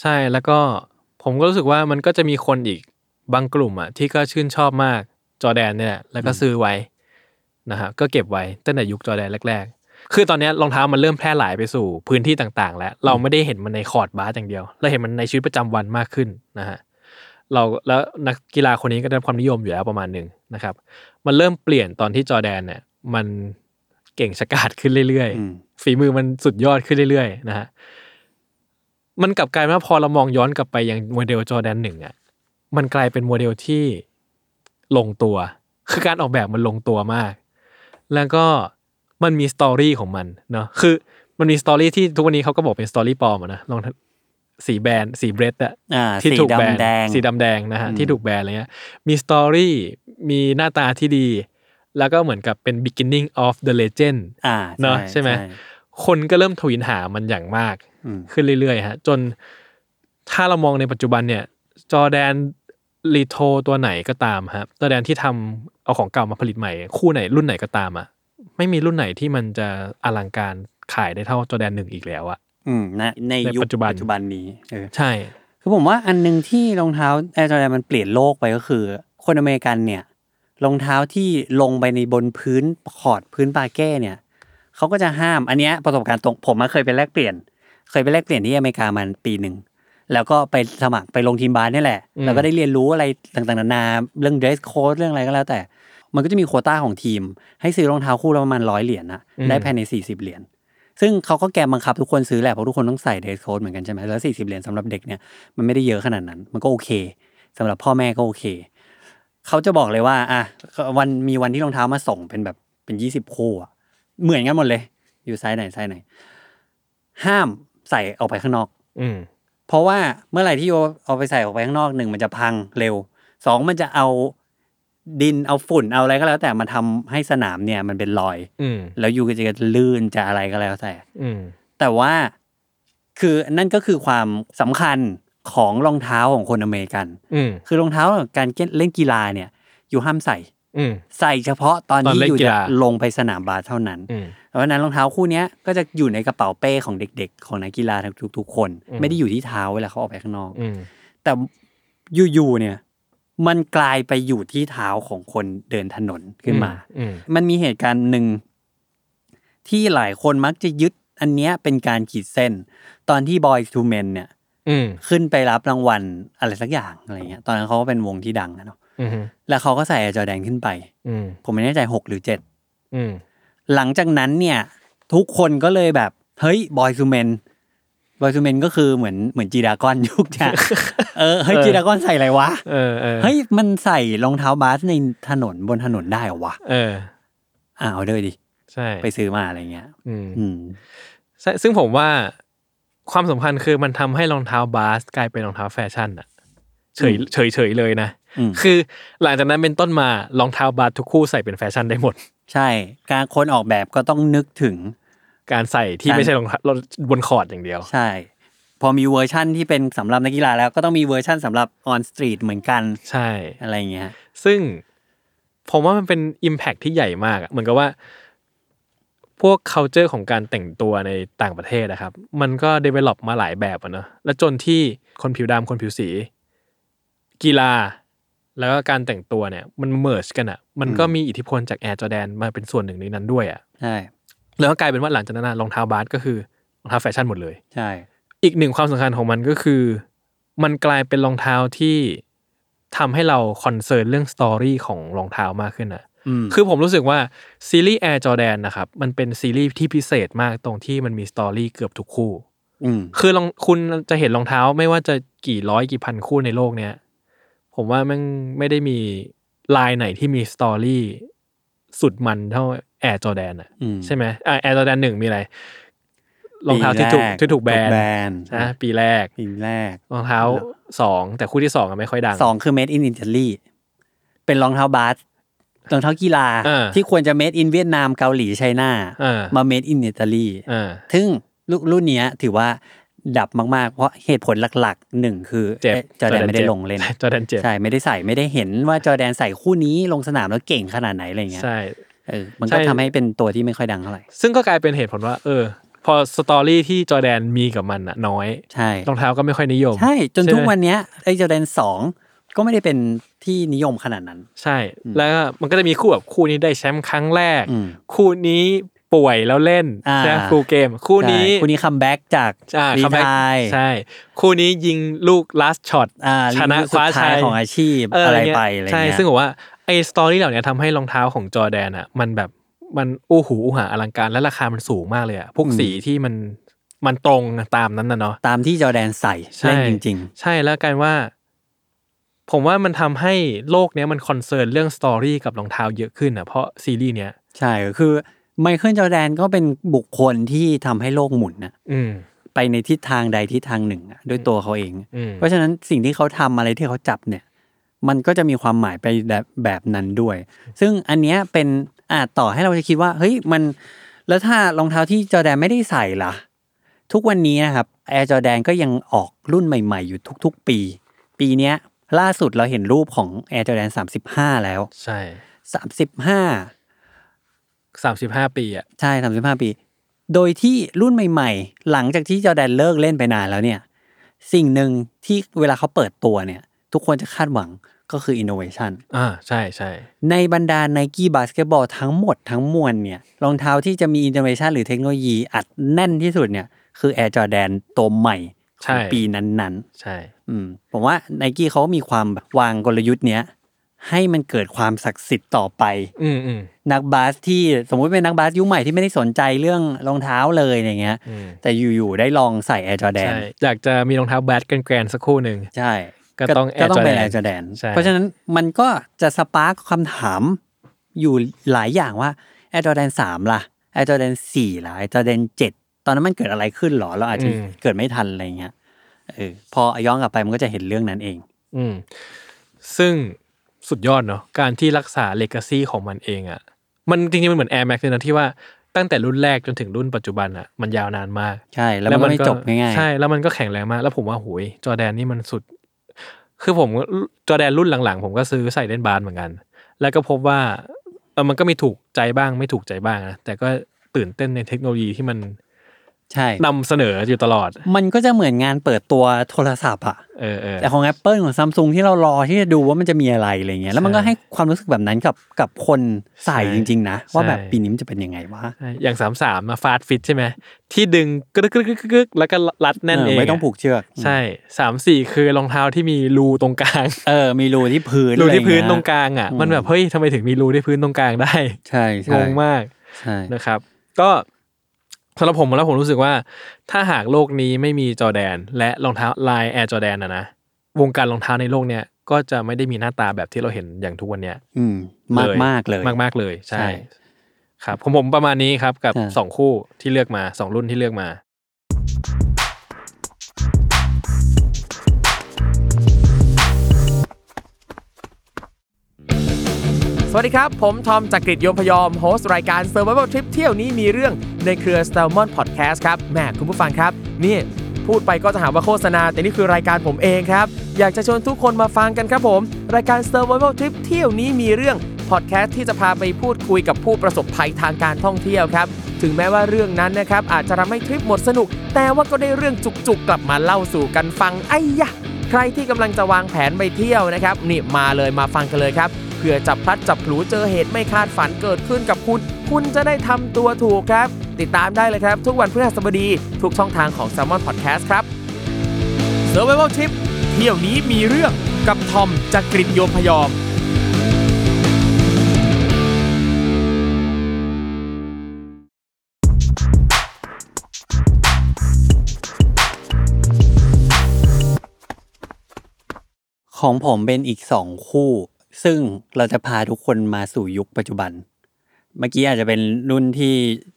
ใช่แล้วก็ผมก็รู้สึกว่ามันก็จะมีคนอีกบางกลุ่มอ่ะที่ก็ชื่นชอบมาก จอร์แดนเนี่ยแหละแล้วก็ซื้อไว้นะฮะก็เก็บไว้ตั้งแต่ยุคจอร์แดนแรกๆคือตอนนี้รองเท้ามันเริ่มแพร่หลายไปสู่พื้นที่ต่างๆแล้วเราไม่ได้เห็นมันในคอร์ตบาสอย่างเดียวเราเห็นมันในชีวิตประจำวันมากขึ้นนะฮะเราแล้วนักกีฬาคนนี้ก็ได้ความนิยมอยู่แล้วประมาณนึงนะครับมันเริ่มเปลี่ยนตอนที่จอร์แดนเนี่ยมันเก่งฉกาจขึ้นเรื่อยๆฝีมือมันสุดยอดขึ้นเรื่อยๆนะฮะมันกลับกลายมาพอเรามองย้อนกลับไปยังโมเดลจอร์แดน1อ่ะมันกลายเป็นโมเดลที่ลงตัวคือการออกแบบมันลงตัวมากแล้วก็มันมีสตอรี่ของมันเนาะคือมันมีสตอรี่ที่ทุกวันนี้เขาก็บอกเป็นสตอรี่ปลอมอ่ะนะลองสีแบนสีเบรดอ่ะที่ถูกแบนสีดำแดงนะฮะที่ถูกแบนอะไรเงี้ยมีสตอรี่มีหน้าตาที่ดีแล้วก็เหมือนกับเป็น beginning of the legend เนาะใช่ไหมคนก็เริ่มทวินหามันอย่างมากขึ้นเรื่อยๆฮะจนถ้าเรามองในปัจจุบันเนี่ยจอร์แดนรีโทตัวไหนก็ตามฮะจอร์แดนที่ทำเอาของเก่ามาผลิตใหม่คู่ไหนรุ่นไหนก็ตามอ่ะไม่มีรุ่นไหนที่มันจะอลังการขายได้เท่าจอร์แดน1อีกแล้วอ่ะในยุคปัจจุบันนี้ใช่คือผมว่าอันนึงที่รองเท้าแอร์จอร์แดนมันเปลี่ยนโลกไปก็คือคนอเมริกันเนี่ยรองเท้าที่ลงไปในบนพื้นคอร์ตพื้นปาเก้เนี่ยเขาก็จะห้ามอันเนี้ยประสบการณ์ตรงผมเคยไปแลกเปลี่ยนที่อเมริกามาปีนึงแล้วก็ไปสมัครไปลงทีมบาสนี่แหละแล้วก็ได้เรียนรู้อะไรต่างๆนานาเรื่อง dress code เรื่องอะไรก็แล้วแต่มันก็จะมีโควต้าของทีมให้ซื้อรองเท้าคู่ละประมาณ$100นะได้ภายใน$40ซึ่งเขาก็แกมบังคับทุกคนซื้อแหละเพราะทุกคนต้องใส่ dress code เหมือนกันใช่ไหมแล้ว$40สำหรับเด็กเนี่ยมันไม่ได้เยอะขนาดนั้นมันก็โอเคสำหรับพ่อแม่ก็โอเคเขาจะบอกเลยว่าอ่ะวันมีวันที่รองเท้ามาส่งเป็นแบบเป็น20คู่อ่ะเหมือนกันหมดเลยอยู่ไซส์ไหนห้ามใส่ออกไปข้างนอกเพราะว่าเมื่อไหร่ที่เอาไปใส่ออกไปข้างนอก1มันจะพังเร็ว2มันจะเอาดินเอาฝุ่นเอาอะไรก็แล้วแต่มันทำให้สนามเนี่ยมันเป็นรอยแล้วอยู่ก็จะลื่นจะอะไรก็แล้วแต่แต่ว่าคือนั่นก็คือความสำคัญของรองเท้าของคนอเมริกันคือรองเท้าการเล่นกีฬาเนี่ยอยู่ห้ามใส่ใส่เฉพาะตอนที่อยู่จะลงไปสนามบาสเท่านั้นเพราะนั้นรองเท้าคู่นี้ก็จะอยู่ในกระเป๋าเป้ของเด็กๆของนักกีฬาทุกๆคนไม่ได้อยู่ที่เท้าเวลาเขาออกไปข้างนอกแต่อยู่ๆเนี่ยมันกลายไปอยู่ที่เท้าของคนเดินถนนขึ้นมามันมีเหตุการณ์หนึ่งที่หลายคนมักจะยึดอันเนี้ยเป็นการขีดเส้นตอนที่ Boyz II Men เนี่ยขึ้นไปรับรางวัลอะไรสักอย่างอะไรเงี้ยตอนนั้นเขาก็เป็นวงที่ดังนะเนาะแล้วเขาก็ใส่จอแดนขึ้นไปผมไม่แน่ใจ6 หรือ 7หลังจากนั้นเนี่ยทุกคนก็เลยแบบเฮ้ยบอยซูเมนก็คือเหมือนจีดากอนยุคจ้ะเฮ้ยจีดากอนใส่อะไรวะเฮ้ยมันใส่รองเท้าบาสในถนนบนถนนได้เหรอวะเอาเลยดิใช่ไปซื้อมาอะไรเงี้ยซึ่งผมว่าความสำคัญคือมันทำให้รองเท้าบาสกลายเป็นรองเท้าแฟชั่นอะเฉยเลยนะคือหลังจากนั้นเป็นต้นมารองเท้าบาสทุกคู่ใส่เป็นแฟชั่นได้หมดใช่การคนออกแบบก็ต้องนึกถึงการใส่ที่ไม่ใช่รองเท้าบนคอร์ตอย่างเดียวใช่พอมีเวอร์ชั่นที่เป็นสำหรับนักกีฬาแล้วก็ต้องมีเวอร์ชั่นสำหรับออนสตรีทเหมือนกันใช่อะไรอย่างเงี้ยซึ่งผมว่ามันเป็น impact ที่ใหญ่มากเหมือนกับว่าพวก culture ของการแต่งตัวในต่างประเทศนะครับมันก็ develop มาหลายแบบอ่ะเนอะและจนที่คนผิวดำคนผิวสีกีฬาแล้วก็การแต่งตัวเนี่ยมันเมิร์จกันอ่ะมันก็มีอิทธิพลจาก Air Jordan มาเป็นส่วนหนึ่งในนั้นด้วยอ่ะใช่แล้วก็กลายเป็นว่าหลังจากนั้นรองเท้าบาสก็คือรองเท้าแฟชั่นหมดเลยใช่อีกหนึ่งความสำคัญของมันก็คือมันกลายเป็นรองเท้าที่ทำให้เราคอนเซิร์นเรื่องสตอรี่ของรองเท้ามากขึ้นอ่ะคือผมรู้สึกว่าซีรีส์ Air Jordan นะครับมันเป็นซีรีส์ที่พิเศษมากตรงที่มันมีสตอรี่เกือบทุกคู่คือคุณจะเห็นรองเท้าไม่ว่าจะกี่ร้อยกี่พันคู่ในโลกเนี่ยผมว่ามันไม่ได้มีลายไหนที่มีสตอรี่สุดมันเท่า Air Jordan อ่ะใช่ไหมAir Jordan 1มีอะไรรองเท้าที่ถูกแบนนะปีแรกรองเท้า2แต่คู่ที่2อ่ะไม่ค่อยดัง2คือ Made in Italy เป็นรองเท้าบาสรองเท้ากีฬาที่ควรจะ Made in เวียดนามเกาหลีไชน่ามา Made in Italy ซึ่งรุ่นเนี้ยถือว่าดับมากๆเพราะเหตุผลหลักๆ1คือจอร์แดนไม่ได้ลงเล่นจอร์แดนเจ็บใช่ไม่ได้ใส่ไม่ได้เห็นว่าจอร์แดนใส่คู่นี้ลงสนามแล้วเก่งขนาดไหนอะไรเงี้ยใช่มันก็ทำให้เป็นตัวที่ไม่ค่อยดังเท่าไหร่ซึ่งก็กลายเป็นเหตุผลว่าพอสตอรี่ที่จอร์แดนมีกับมันน่ะน้อยใช่รองเท้าก็ไม่ค่อยนิยมใช่จนทุกวันเนี้ยไอ้จอร์แดน2 ก็ไม่ได้เป็นที่นิยมขนาดนั้นใช่แล้วมันก็จะมีคู่แบบคู่นี้ได้แชมป์ครั้งแรกคู่นี้ป่วยแล้วเล่นใช่ฟูลเกมคู่นี้คัมแบ็กจากรีไทร์ใช่คู่นี้ยิงลูก last shot ชนะคว้าชัยของอาชีพอะไรไปอะไรเงี้ยใช่ซึ่งผมว่าไอ้สตอรี่เหล่านี้ทำให้รองเท้าของจอร์แดนอ่ะมันอู้หูอู้หาอลังการและราคามันสูงมากเลยอ่ะพวกสีที่มันตรงตามนั้นนะเนาะตามที่จอร์แดนใส่เล่นจริงๆใช่แล้วกันว่าผมว่ามันทำให้โลกนี้มันคอนเซิร์นเรื่องสตอรี่กับรองเท้าเยอะขึ้นอ่ะเพราะซีรีส์เนี้ยใช่คือไมเคิลจอร์แดนก็เป็นบุคคลที่ทำให้โลกหมุนนะไปในทิศทางใดทิศทางหนึ่งด้วยตัวเขาเองเพราะฉะนั้นสิ่งที่เขาทำอะไรที่เขาจับเนี่ยมันก็จะมีความหมายไปแบบนั้นด้วยซึ่งอันเนี้ยเป็นต่อให้เราจะคิดว่าเฮ้ยมันแล้วถ้ารองเท้าที่จอร์แดนไม่ได้ใส่ล่ะทุกวันนี้นะครับ Air Jordan ก็ยังออกรุ่นใหม่ๆอยู่ทุกๆปีเนี้ยล่าสุดเราเห็นรูปของ Air Jordan 35แล้วใช่35ปีอ่ะใช่35ปีโดยที่รุ่นใหม่ๆหลังจากที่จอร์แดนเลิกเล่นไปนานแล้วเนี่ยสิ่งหนึ่งที่เวลาเขาเปิดตัวเนี่ยทุกคนจะคาดหวังก็คือ innovation ใช่ๆในบรรดา Nike Basketball ทั้งหมดทั้งมวลเนี่ยรองเท้าที่จะมี innovation หรือเทคโนโลยีอัดแน่นที่สุดเนี่ยคือ Air Jordan ตัวใหม่ของปีนั้นๆใช่ผมว่า Nike เขามีความวางกลยุทธ์เนี้ยให้มันเกิดความศักดิ์สิทธิ์ต่อไปนักบาสที่สมมุติเป็นนักบาสยุคใหม่ที่ไม่ได้สนใจเรื่องรองเท้าเลยอย่างเงี้ยแต่อยู่ๆได้ลองใส่ Air Jordan อยากจะมีรองเท้าบาสแกรนๆสักคู่นึงใช่ก็ต้องAir Jordan เพราะฉะนั้นมันก็จะสปาร์คคำถามอยู่หลายอย่างว่า Air Jordan 3ล่ะ Air Jordan 4ล่ะ Air Jordan 7ตอนนั้นมันเกิดอะไรขึ้นหรอเราอาจจะเกิดไม่ทันอะไรเงี้ยพอย้อนกลับไปมันก็จะเห็นเรื่องนั้นเองซึ่งสุดยอดเนาะการที่รักษาเลกาซีของมันเองอ่ะมันจริงๆมันเหมือน Air Max เลยนะที่ว่าตั้งแต่รุ่นแรกจนถึงรุ่นปัจจุบันอ่ะมันยาวนานมากใช่แล้วมันไม่จบง่ายๆใช่แล้วมันก็แข็งแรงมากแล้วผมว่าโหยจอร์แดนนี่มันสุดคือผมจอร์แดนรุ่นหลังๆผมก็ซื้อใส่เล่นบาสเหมือนกันแล้วก็พบว่ามันก็มีถูกใจบ้างไม่ถูกใจบ้างนะแต่ก็ตื่นเต้นในเทคโนโลยีที่มันใช่นำเสนออยู่ตลอดมันก็จะเหมือนงานเปิดตัวโทรศัพท์อ่ะแต่ของ Apple ของ Samsung ที่เรารอที่จะดูว่ามันจะมีอะไรอะไรเงี้ยแล้วมันก็ให้ความรู้สึกแบบนั้นกับคนใส่จริงๆนะว่าแบบปีนี้มันจะเป็นยังไงวะอย่าง33มาฟาสต์ฟิตใช่มั้ยที่ดึงกรึกๆๆแล้วก็รัดแน่นเองไม่ต้องผูกเชือกใช่34คือรองเท้าที่มีรูตรงกลางมีรูที่พื้นตรงกลางอ่ะมันแบบเฮ้ยทำไมถึงมีรูที่พื้นตรงกลางได้ใช่งงมากนะครับก็สำหรับผมแล้วผมรู้สึกว่าถ้าหากโลกนี้ไม่มีจอร์แดนและรองเท้าลาย Air Jordan อ่ะนะวงการรองเท้าในโลกเนี้ยก็จะไม่ได้มีหน้าตาแบบที่เราเห็นอย่างทุกวันเนี้ยมากเลยใช่ครับผมประมาณนี้ครับกับ2คู่ที่เลือกมา2รุ่นที่เลือกมาสวัสดีครับผมทอมจักริดยมพยอมโฮสต์รายการ Survival Trip เที่ยวนี้มีเรื่องในเครือ SALMON PODCAST ครับแหมคุณผู้ฟังครับนี่พูดไปก็จะหาว่าโฆษณาแต่นี่คือรายการผมเองครับอยากจะชวนทุกคนมาฟังกันครับผมรายการ Survival Trip เที่ยวนี้มีเรื่องพอดแคสต์ที่จะพาไปพูดคุยกับผู้ประสบภัยทางการท่องเที่ยวครับถึงแม้ว่าเรื่องนั้นนะครับอาจจะทำให้ทริปหมดสนุกแต่ว่าก็ได้เรื่องจุกๆกลับมาเล่าสู่กันฟังไอ้ยะใครที่กำลังจะวางแผนไปเที่ยวนะครับนี่มาเลยมาฟังกันเลยครับเผื่อจับพลัดจับผลูเจอเหตุไม่คาดฝันเกิดขึ้นกับคุณจะได้ทำตัวถูกครับติดตามได้เลยครับทุกวันพฤหัสบดีทุกช่องทางของ SALMON PODCAST ครับ Survival Trip เที่ยวนี้มีเรื่องกับทอมจักริดยมพยอมของผมเป็นอีก2คู่ซึ่งเราจะพาทุกคนมาสู่ยุคปัจจุบันเมื่อกี้อาจจะเป็นรุ่นที่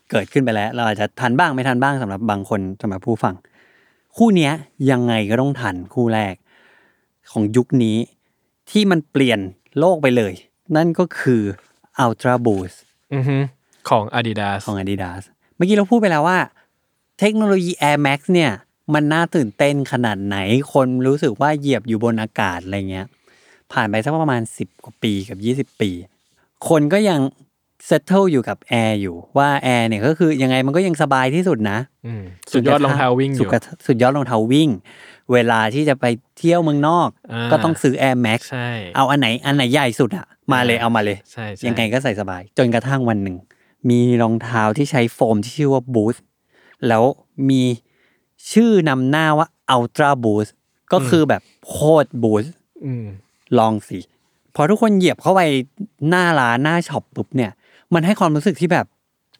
เกิดขึ้นไปแล้วเราอาจจะทันบ้างไม่ทันบ้างสำหรับบางคนสำหรับผู้ฟังคู่นี้ยังไงก็ต้องทันคู่แรกของยุคนี้ที่มันเปลี่ยนโลกไปเลยนั่นก็คือ Ultra Boost ของ Adidas เมื่อกี้เราพูดไปแล้วว่าเทคโนโลยี Air Max เนี่ยมันน่าตื่นเต้นขนาดไหนคนรู้สึกว่าเหยียบอยู่บนอากาศอะไรเงี้ยผ่านไปสักประมาณ10กว่าปีกับ20ปีคนก็ยังเซตเทิลอยู่กับแอร์อยู่ว่าแอร์เนี่ยก็คือยังไงมันก็ยังสบายที่สุดนะสุดยอดรองเท้าวิ่งอยู่สุดยอดรองเท้าวิ่ง เวลาที่จะไปเที่ยวเมืองนอกก็ต้องซื้อ Air Max เอาอันไหนใหญ่สุดอ่ะมาเลยเอามาเลยยังไงก็ใส่สบายจนกระทั่งวันหนึ่งมีรองเท้าที่ใช้โฟมที่ชื่อว่า Boost แล้วมีชื่อนำหน้าว่า Ultra Boost ก็คือแบบโคตร Boost ลองสิพอทุกคนเหยียบเข้าไปหน้าร้านหน้าช็อปปุ๊บเนี่ยมันให้ความรู้สึกที่แบบ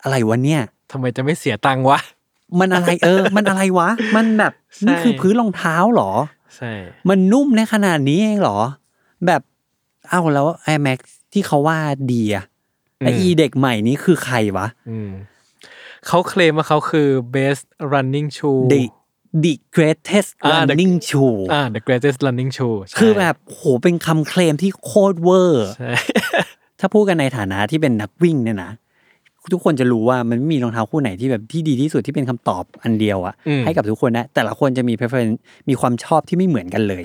อะไรวะเนี่ยทำไมจะไม่เสียตังค์วะมันอะไรมันอะไรวะมันแบบนี่คือพื้นรองเท้าหรอใช่มันนุ่มในขนาดนี้เองหรอแบบเอ้าแล้ว Air Max ที่เขาว่าดีอ่ะไอ้อีเด็กใหม่นี้คือใครวะเขาเคลมว่าเขาคือ best running shoe the greatest running shoe the greatest running shoe คือแบบโหเป็นคำเคลมที่โคตรเวอร์ถ้าพูดกันในฐานะที่เป็นนักวิ่งเนี่ยนะทุกคนจะรู้ว่ามันไม่มีรองเท้าคู่ไหนที่แบบที่ดีที่สุดที่เป็นคำตอบอันเดียวอะให้กับทุกคนนะแต่ละคนจะมี preference มีความชอบที่ไม่เหมือนกันเลย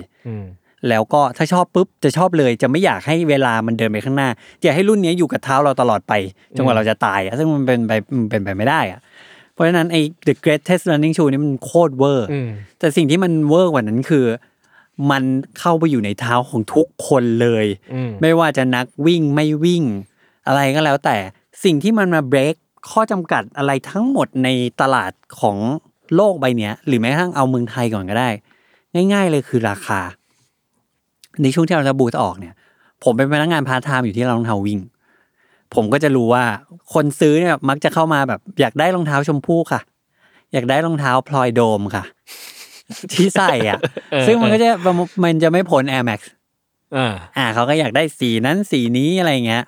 แล้วก็ถ้าชอบปุ๊บจะชอบเลยจะไม่อยากให้เวลามันเดินไปข้างหน้าอยากให้รุ่นนี้อยู่กับเท้าเราตลอดไปจนกว่าเราจะตายซึ่งมันเป็นไปไม่ได้อะเพราะฉะนั้นไอ้ The Greatest Running Shoe นี่มันโคตรเวอร์แต่สิ่งที่มันเวอร์กว่านั้นคือมันเข้าไปอยู่ในเท้าของทุกคนเลยไม่ว่าจะนักวิ่งไม่วิ่งอะไรก็แล้วแต่สิ่งที่มันมาเบรกข้อจำกัดอะไรทั้งหมดในตลาดของโลกใบนี้หรือแม้กระทั่งเอาเมืองไทยก่อนก็ได้ง่ายๆเลยคือราคาในช่วงที่เราจะบูทออกเนี่ยผมเป็นพนักงานพาร์ทไทม์อยู่ที่รองเท้าวิ่งผมก็จะรู้ว่าคนซื้อเนี่ยมักจะเข้ามาแบบอยากได้รองเท้าชมพู่ค่ะอยากได้รองเท้าพลอยโดมค่ะที่ใส่อ่ะซึ่งมันจะไม่พ้น Air Max เขาก็อยากได้สีนั้นสีนี้อะไรเงี้ย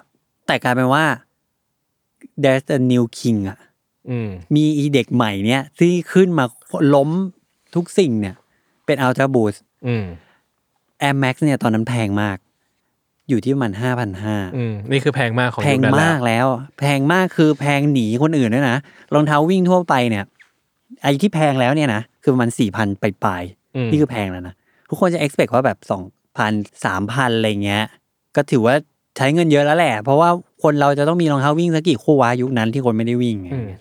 แต่กลายเป็นว่า There's a new king อ่ะมีอีเด็กใหม่เนี่ยที่ขึ้นมาล้มทุกสิ่งเนี่ยเป็น Ultra Boost Air Max เนี่ยตอนนั้นแพงมากอยู่ที่ประมาณ 5,500 นี่คือแพงมากของแพงมากแล้วแพงมากคือแพงหนีคนอื่นด้วยนะรองเท้าวิ่งทั่วไปเนี่ยไอ้ที่แพงแล้วเนี่ยนะคือประมาณ 4,000 ปลายๆนี่คือแพงแล้วนะทุกคนจะ expect ว่าแบบ 2,000 3,000 อะไรเงี้ยก็ถือว่าใช้เงินเยอะแล้วแหละเพราะว่าคนเราจะต้องมีรองเท้าวิ่งสักกี่คู่วะยุคนั้นที่คนไม่ได้วิ่ง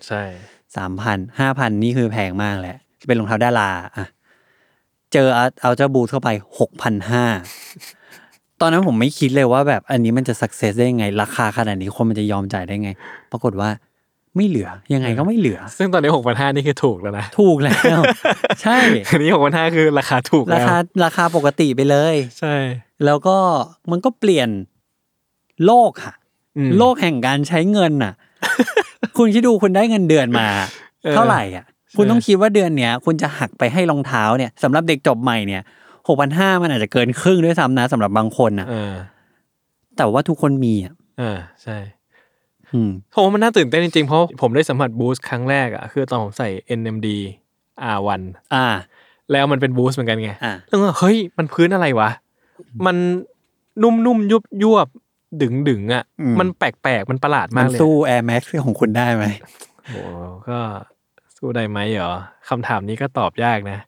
ใช่ 3,000 5,000 นี่คือแพงมากแหละจะเป็นรองเท้าดาราอะเจอเอาเจ้าบูทเข้าไป 6,500 ตอนนั้นผมไม่คิดเลยว่าแบบอันนี้มันจะสักเซสได้ยังไงราคาขนาดนี้คนมันจะยอมจ่ายได้ไงปรากฏว่าไม่เหลือยังไงก็ไม่เหลือซึ่งตอนนี้ 6,500 นี่คือถูกแล้วนะถูกแล้ว ใช่อันนี้ 6,500 คือราคาถูกแล้วราคาปกติไปเลยใช่แล้วก็มันก็เปลี่ยนโลกค่ะโลกแห่งการใช้เงินน่ะ คุณคิดดูคุณได้เงินเดือนมา เท่าไหร่อ่ะคุณต้องคิดว่าเดือนเนี้ยคุณจะหักไปให้รองเท้าเนี่ยสำหรับเด็กจบใหม่เนี่ย 6,500 มันอาจจะเกินครึ่งด้วยซ้ำนะสำหรับบางคนน่ะแต่ว่าทุกคนมีอ่ะใช่โหมันน่าตื่นเต้นจริงๆเพราะผมได้สัมผัสบูสต์ครั้งแรกอ่ะคือตอนผมใส่ NMD R1 แล้วมันเป็นบูสต์เหมือนกันไงแล้วก็เฮ้ยมันพื้นอะไรวะมันนุ่มๆยุบๆดึงๆอ่ะมันแปลกๆมันประหลาดมากเลยมันสู้ Air Max ของคุณได้มั้ยโหก็สู้ได้ไหมเหรอคำถามนี้ก็ตอบยากนะ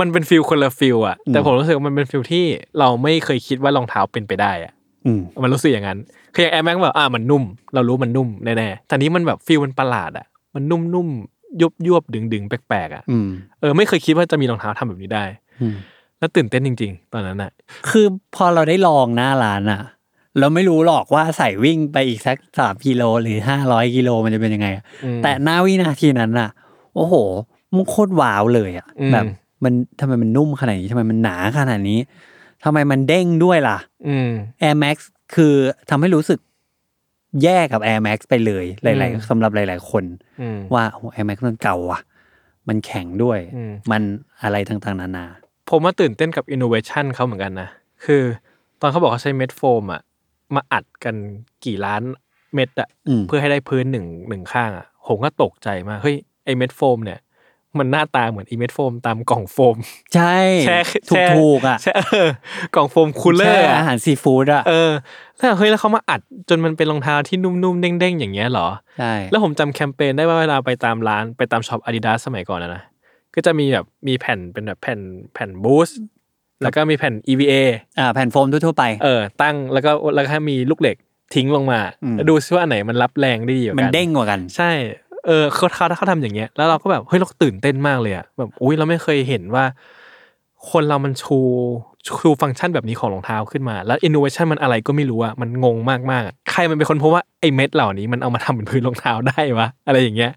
มันเป็นฟิลคนละฟิลอะแต่ผมรู้สึกว่ามันเป็นฟิลที่เราไม่เคยคิดว่ารองเท้าเป็นไปได้อะมันรู้สึกอย่างนั้นคืออย่าง Air Max แบบมันนุ่มเรารู้มันนุ่มแน่ๆแต่นี้มันแบบฟิลมันประหลาดอะมันนุ่มๆยุบๆดึงๆแปลกๆอะไม่เคยคิดว่าจะมีรองเท้าทำแบบนี้ได้แล้วตื่นเต้นจริงๆตอนนั้นอะคือพอเราได้ลองหน้าร้านอะเราไม่รู้หรอกว่าใส่วิ่งไปอีกสัก3กิโลหรือ500กิโลมันจะเป็นยังไงแต่หน้าวินาทีนั้นน่ะโอ้โหมันโคตรว้าวเลยอ่ะแบบมันทำไมมันนุ่มขนาดนี้ทำไมมันหนาขนาดนี้ทำไมมันเด้งด้วยล่ะAir Max คือทำให้รู้สึกแย่กับ Air Max ไปเลยหลายๆสำหรับหลายๆคนว่าโอ้ Air Max มันเก่าอ่ะมันแข็งด้วยมันอะไรต่างๆนานาผมว่าตื่นเต้นกับ innovation เขาเหมือนกันนะคือตอนเขาบอกเขาใช้เม็ดโฟมอ่ะมาอัดกันกี่ล้านเม็ดอะเพื่อให้ได้พื้นหนึ่งข้างอะผมก็ตกใจมากเฮ้ยไอเม็ดโฟมเนี่ยมันหน้าตาเหมือนไอเม็ดโฟมตามกล่องโฟมใช่ถูกอะกล่องโฟมคูลเลอร์อาหารซีฟู้ดอะแล้วเฮ้ยแล้วเขามาอัดจนมันเป็นรองเท้าที่นุ่มๆเด้งๆอย่างเงี้ยหรอใช่แล้วผมจำแคมเปญได้ว่าเวลาไปตามร้านไปตามช็อป Adidas สมัยก่อนนะก็จะมีแบบมีแผ่นเป็นแบบแผ่น Boostแล้วก็มีแผ่น EVA แผ่นโฟมทั่วไปตั้งแล้วก็ให้มีลูกเหล็กทิ้งลงมาดูซิว่าอันไหนมันรับแรงได้ดีกว่ากันมันเด้งกว่ากันใช่เขาทำอย่างเงี้ยแล้วเราก็แบบเฮ้ยเราตื่นเต้นมากเลยอ่ะแบบอุ๊ยเราไม่เคยเห็นว่า คนเรามันชูฟังก์ชันแบบนี้ของรองเท้าขึ้นมาแล้วอินโนเวชั่นมันอะไรก็ไม่รู้อ่ะมันงงมากๆใครมันเป็นคนพบว่าไอ้เม็ดเหล่านี้มันเอามาทำเป็นพื้นรองเท้าได้วะอะไรอย่างเงี้ย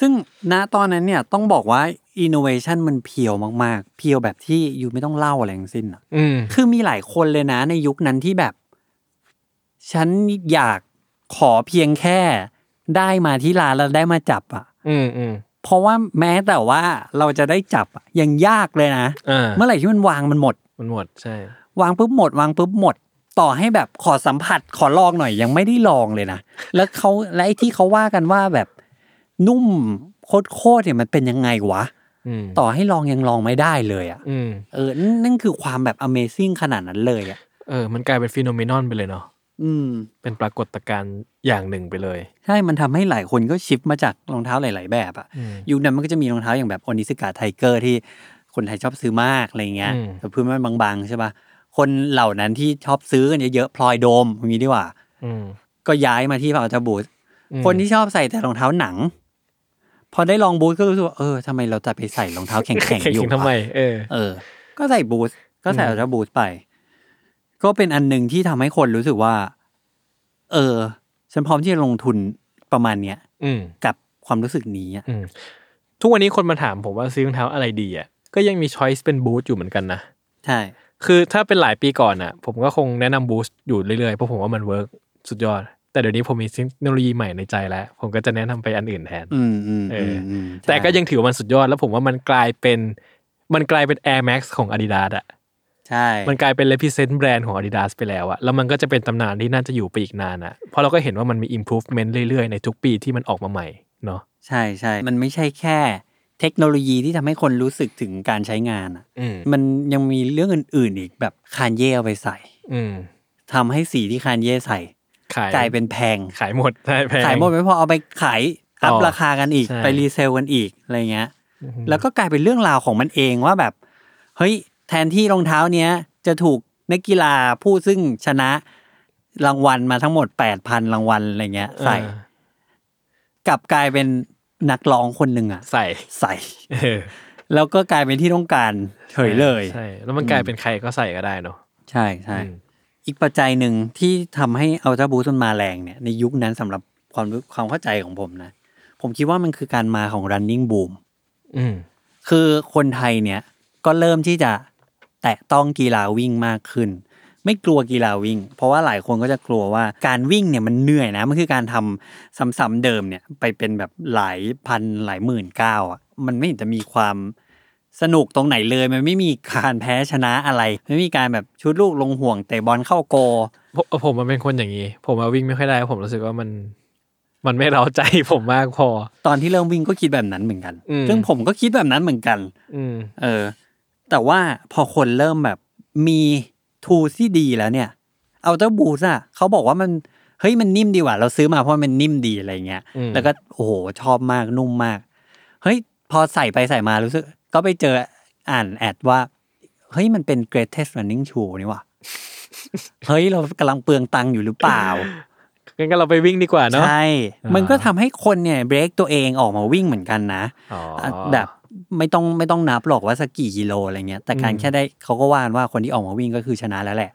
ซึ่งณตอนนั้นเนี่ยต้องบอกว่าอินโนเวชั่นมันเพียวมากๆเพียวแบบที่อยู่ไม่ต้องเล่าอะไรทั้งสิ้นอ่ะคือมีหลายคนเลยนะในยุคนั้นที่แบบฉันอยากขอเพียงแค่ได้มาที่ร้านแล้วได้มาจับอ่ะเพราะว่าแม้แต่ว่าเราจะได้จับยังยากเลยนะเมื่อไหร่ที่มันวางมันหมดใช่วางปุ๊บหมดต่อให้แบบขอสัมผัสขอลองหน่อยยังไม่ได้ลองเลยนะแล้วเขาและไอ้ที่เขาว่ากันว่าแบบนุ่มโคตรเนี่ยมันเป็นยังไงวะต่อให้ลองยังลองไม่ได้เลยอ่ะนั่นคือความแบบ Amazing ขนาดนั้นเลยอ่ะมันกลายเป็นฟีโนเมนอนไปเลยเนาะเป็นปรากฏการณ์อย่างหนึ่งไปเลยใช่มันทำให้หลายคนก็ชิฟมาจากรองเท้าหลายๆแบบอ่ะยุคนั้นมันก็จะมีรองเท้าอย่างแบบ Onitsuka Tiger ที่คนไทยชอบซื้อมากอะไรเงี้ยแต่พื้นมันบางๆใช่ป่ะคนเหล่านั้นที่ชอบซื้อกันเยอะๆพลอยโดมอย่างนี้ดีกว่าก็ย้ายมาที่Adidas Boostคนที่ชอบใส่แต่รองเท้าหนังพอได้ลองBoostก็รู้สึกว่าทำไมเราจะไปใส่รองเท้าแข็งๆอยู่ทำไมก็ใส่Boostก็ใส่Adidas Boostไปก็เป็นอันนึงที่ทำให้คนรู้สึกว่าฉันพร้อมที่จะลงทุนประมาณเนี้ยกับความรู้สึกนี้อ่ะทุกวันนี้คนมาถามผมว่าซื้อรองเท้าอะไรดีอ่ะก็ยังมีช้อยส์เป็นบูสต์อยู่เหมือนกันนะใช่คือถ้าเป็นหลายปีก่อนอ่ะผมก็คงแนะนำบูสต์อยู่เรื่อยๆเพราะผมว่ามันเวิร์กสุดยอดแต่เดี๋ยวนี้ผมมีเทคโนโลยีใหม่ในใจแล้วผมก็จะแนะนำไปอันอื่นแทนแต่ก็ยังถือว่ามันสุดยอดแล้วผมว่ามันกลายเป็น Air Max ของ Adidas อ่ะใช่มันกลายเป็น represent แบรนด์ของ Adidas ไปแล้วอะแล้วมันก็จะเป็นตำนานที่น่าจะอยู่ไปอีกนานอะเพราะเราก็เห็นว่ามันมี improvement เรื่อยๆในทุกปีที่มันออกมาใหม่เนาะใช่ๆมันไม่ใช่แค่เทคโนโลยีที่ทำให้คนรู้สึกถึงการใช้งานอะมันยังมีเรื่องอื่นๆอีกแบบคานเย่เอาไปใส่ทำให้สีที่คานเย่ใส่กลายเป็นแพงขายหมดใช่แพงขายหมดไม่พอเอาไปขายอัพราคากันอีกไปรีเซลกันอีกอะไรเงี้ยแล้วก็กลายเป็นเรื่องราวของมันเองว่าแบบเฮ้ยแทนที่รองเท้าเนี้ยจะถูกนักกีฬาผู้ซึ่งชนะรางวัลมาทั้งหมด 8,000 รางวัลอะไรเงี้ยใส่กลับกลายเป็นนักร้องคนหนึ่งอ่ะใส่แล้วก็กลายเป็นที่ต้องการเฉยเลยใช่แล้วมันกลายเป็นใครก็ใส่ก็ได้เนาะใช่ๆอีกปัจจัยหนึ่งที่ทำให้อัลตร้าบูสต์มาแรงเนี่ยในยุคนั้นสำหรับความเข้าใจของผมนะผมคิดว่ามันคือการมาของ running boom คือคนไทยเนี่ยก็เริ่มที่จะแตะต้องกีฬาวิ่งมากขึ้นไม่กลัวกีฬาวิ่งเพราะว่าหลายคนก็จะกลัวว่าการวิ่งเนี่ยมันเหนื่อยนะมันคือการทำซ้ำๆเดิมเนี่ยไปเป็นแบบหลายพันหลายหมื่นก้าวอ่ะมันไม่เห็นจะมีความสนุกตรงไหนเลยมันไม่มีการแพ้ชนะอะไรไม่มีการแบบชุดลูกลงห่วงเตะบอลเข้าโกผมมันเป็นคนอย่างนี้ผมวิ่งไม่ค่อยได้ผมรู้สึกว่ามันไม่เร้าใจผมมากพอตอนที่เริ่มวิ่งก็คิดแบบนั้นเหมือนกันซึ่งผมก็คิดแบบนั้นเหมือนกันแต่ว่าพอคนเริ่มแบบมีทูที่ดีแล้วเนี่ยเอาเจ้าบูสอ่ะเขาบอกว่ามันเฮ้ยมันนิ่มดีว่ะเราซื้อมาเพราะมันนิ่มดีอะไรเงี้ยแล้วก็โอ้โหชอบมากนุ่มมากเฮ้ยพอใส่ไปใส่มารู้สึกก็ไปเจออ่านแอดว่าเฮ้ยมันเป็น greatest running shoe นี่ว่ะเฮ้ยเรากำลังเปลืองตังค์อยู่หรือเปล่างั้นก็เราไปวิ่งดีกว่าเนาะใช่มันก็ทำให้คนเนี่ยเบรกตัวเองออกมาวิ่งเหมือนกันนะแบบไม่ต้องนับหรอกว่าสักกี่กิโลอะไรเงี้ยแต่การแค่ได้เขาก็ว่ากันว่าคนที่ออกมาวิ่งก็คือชนะแล้วแหละ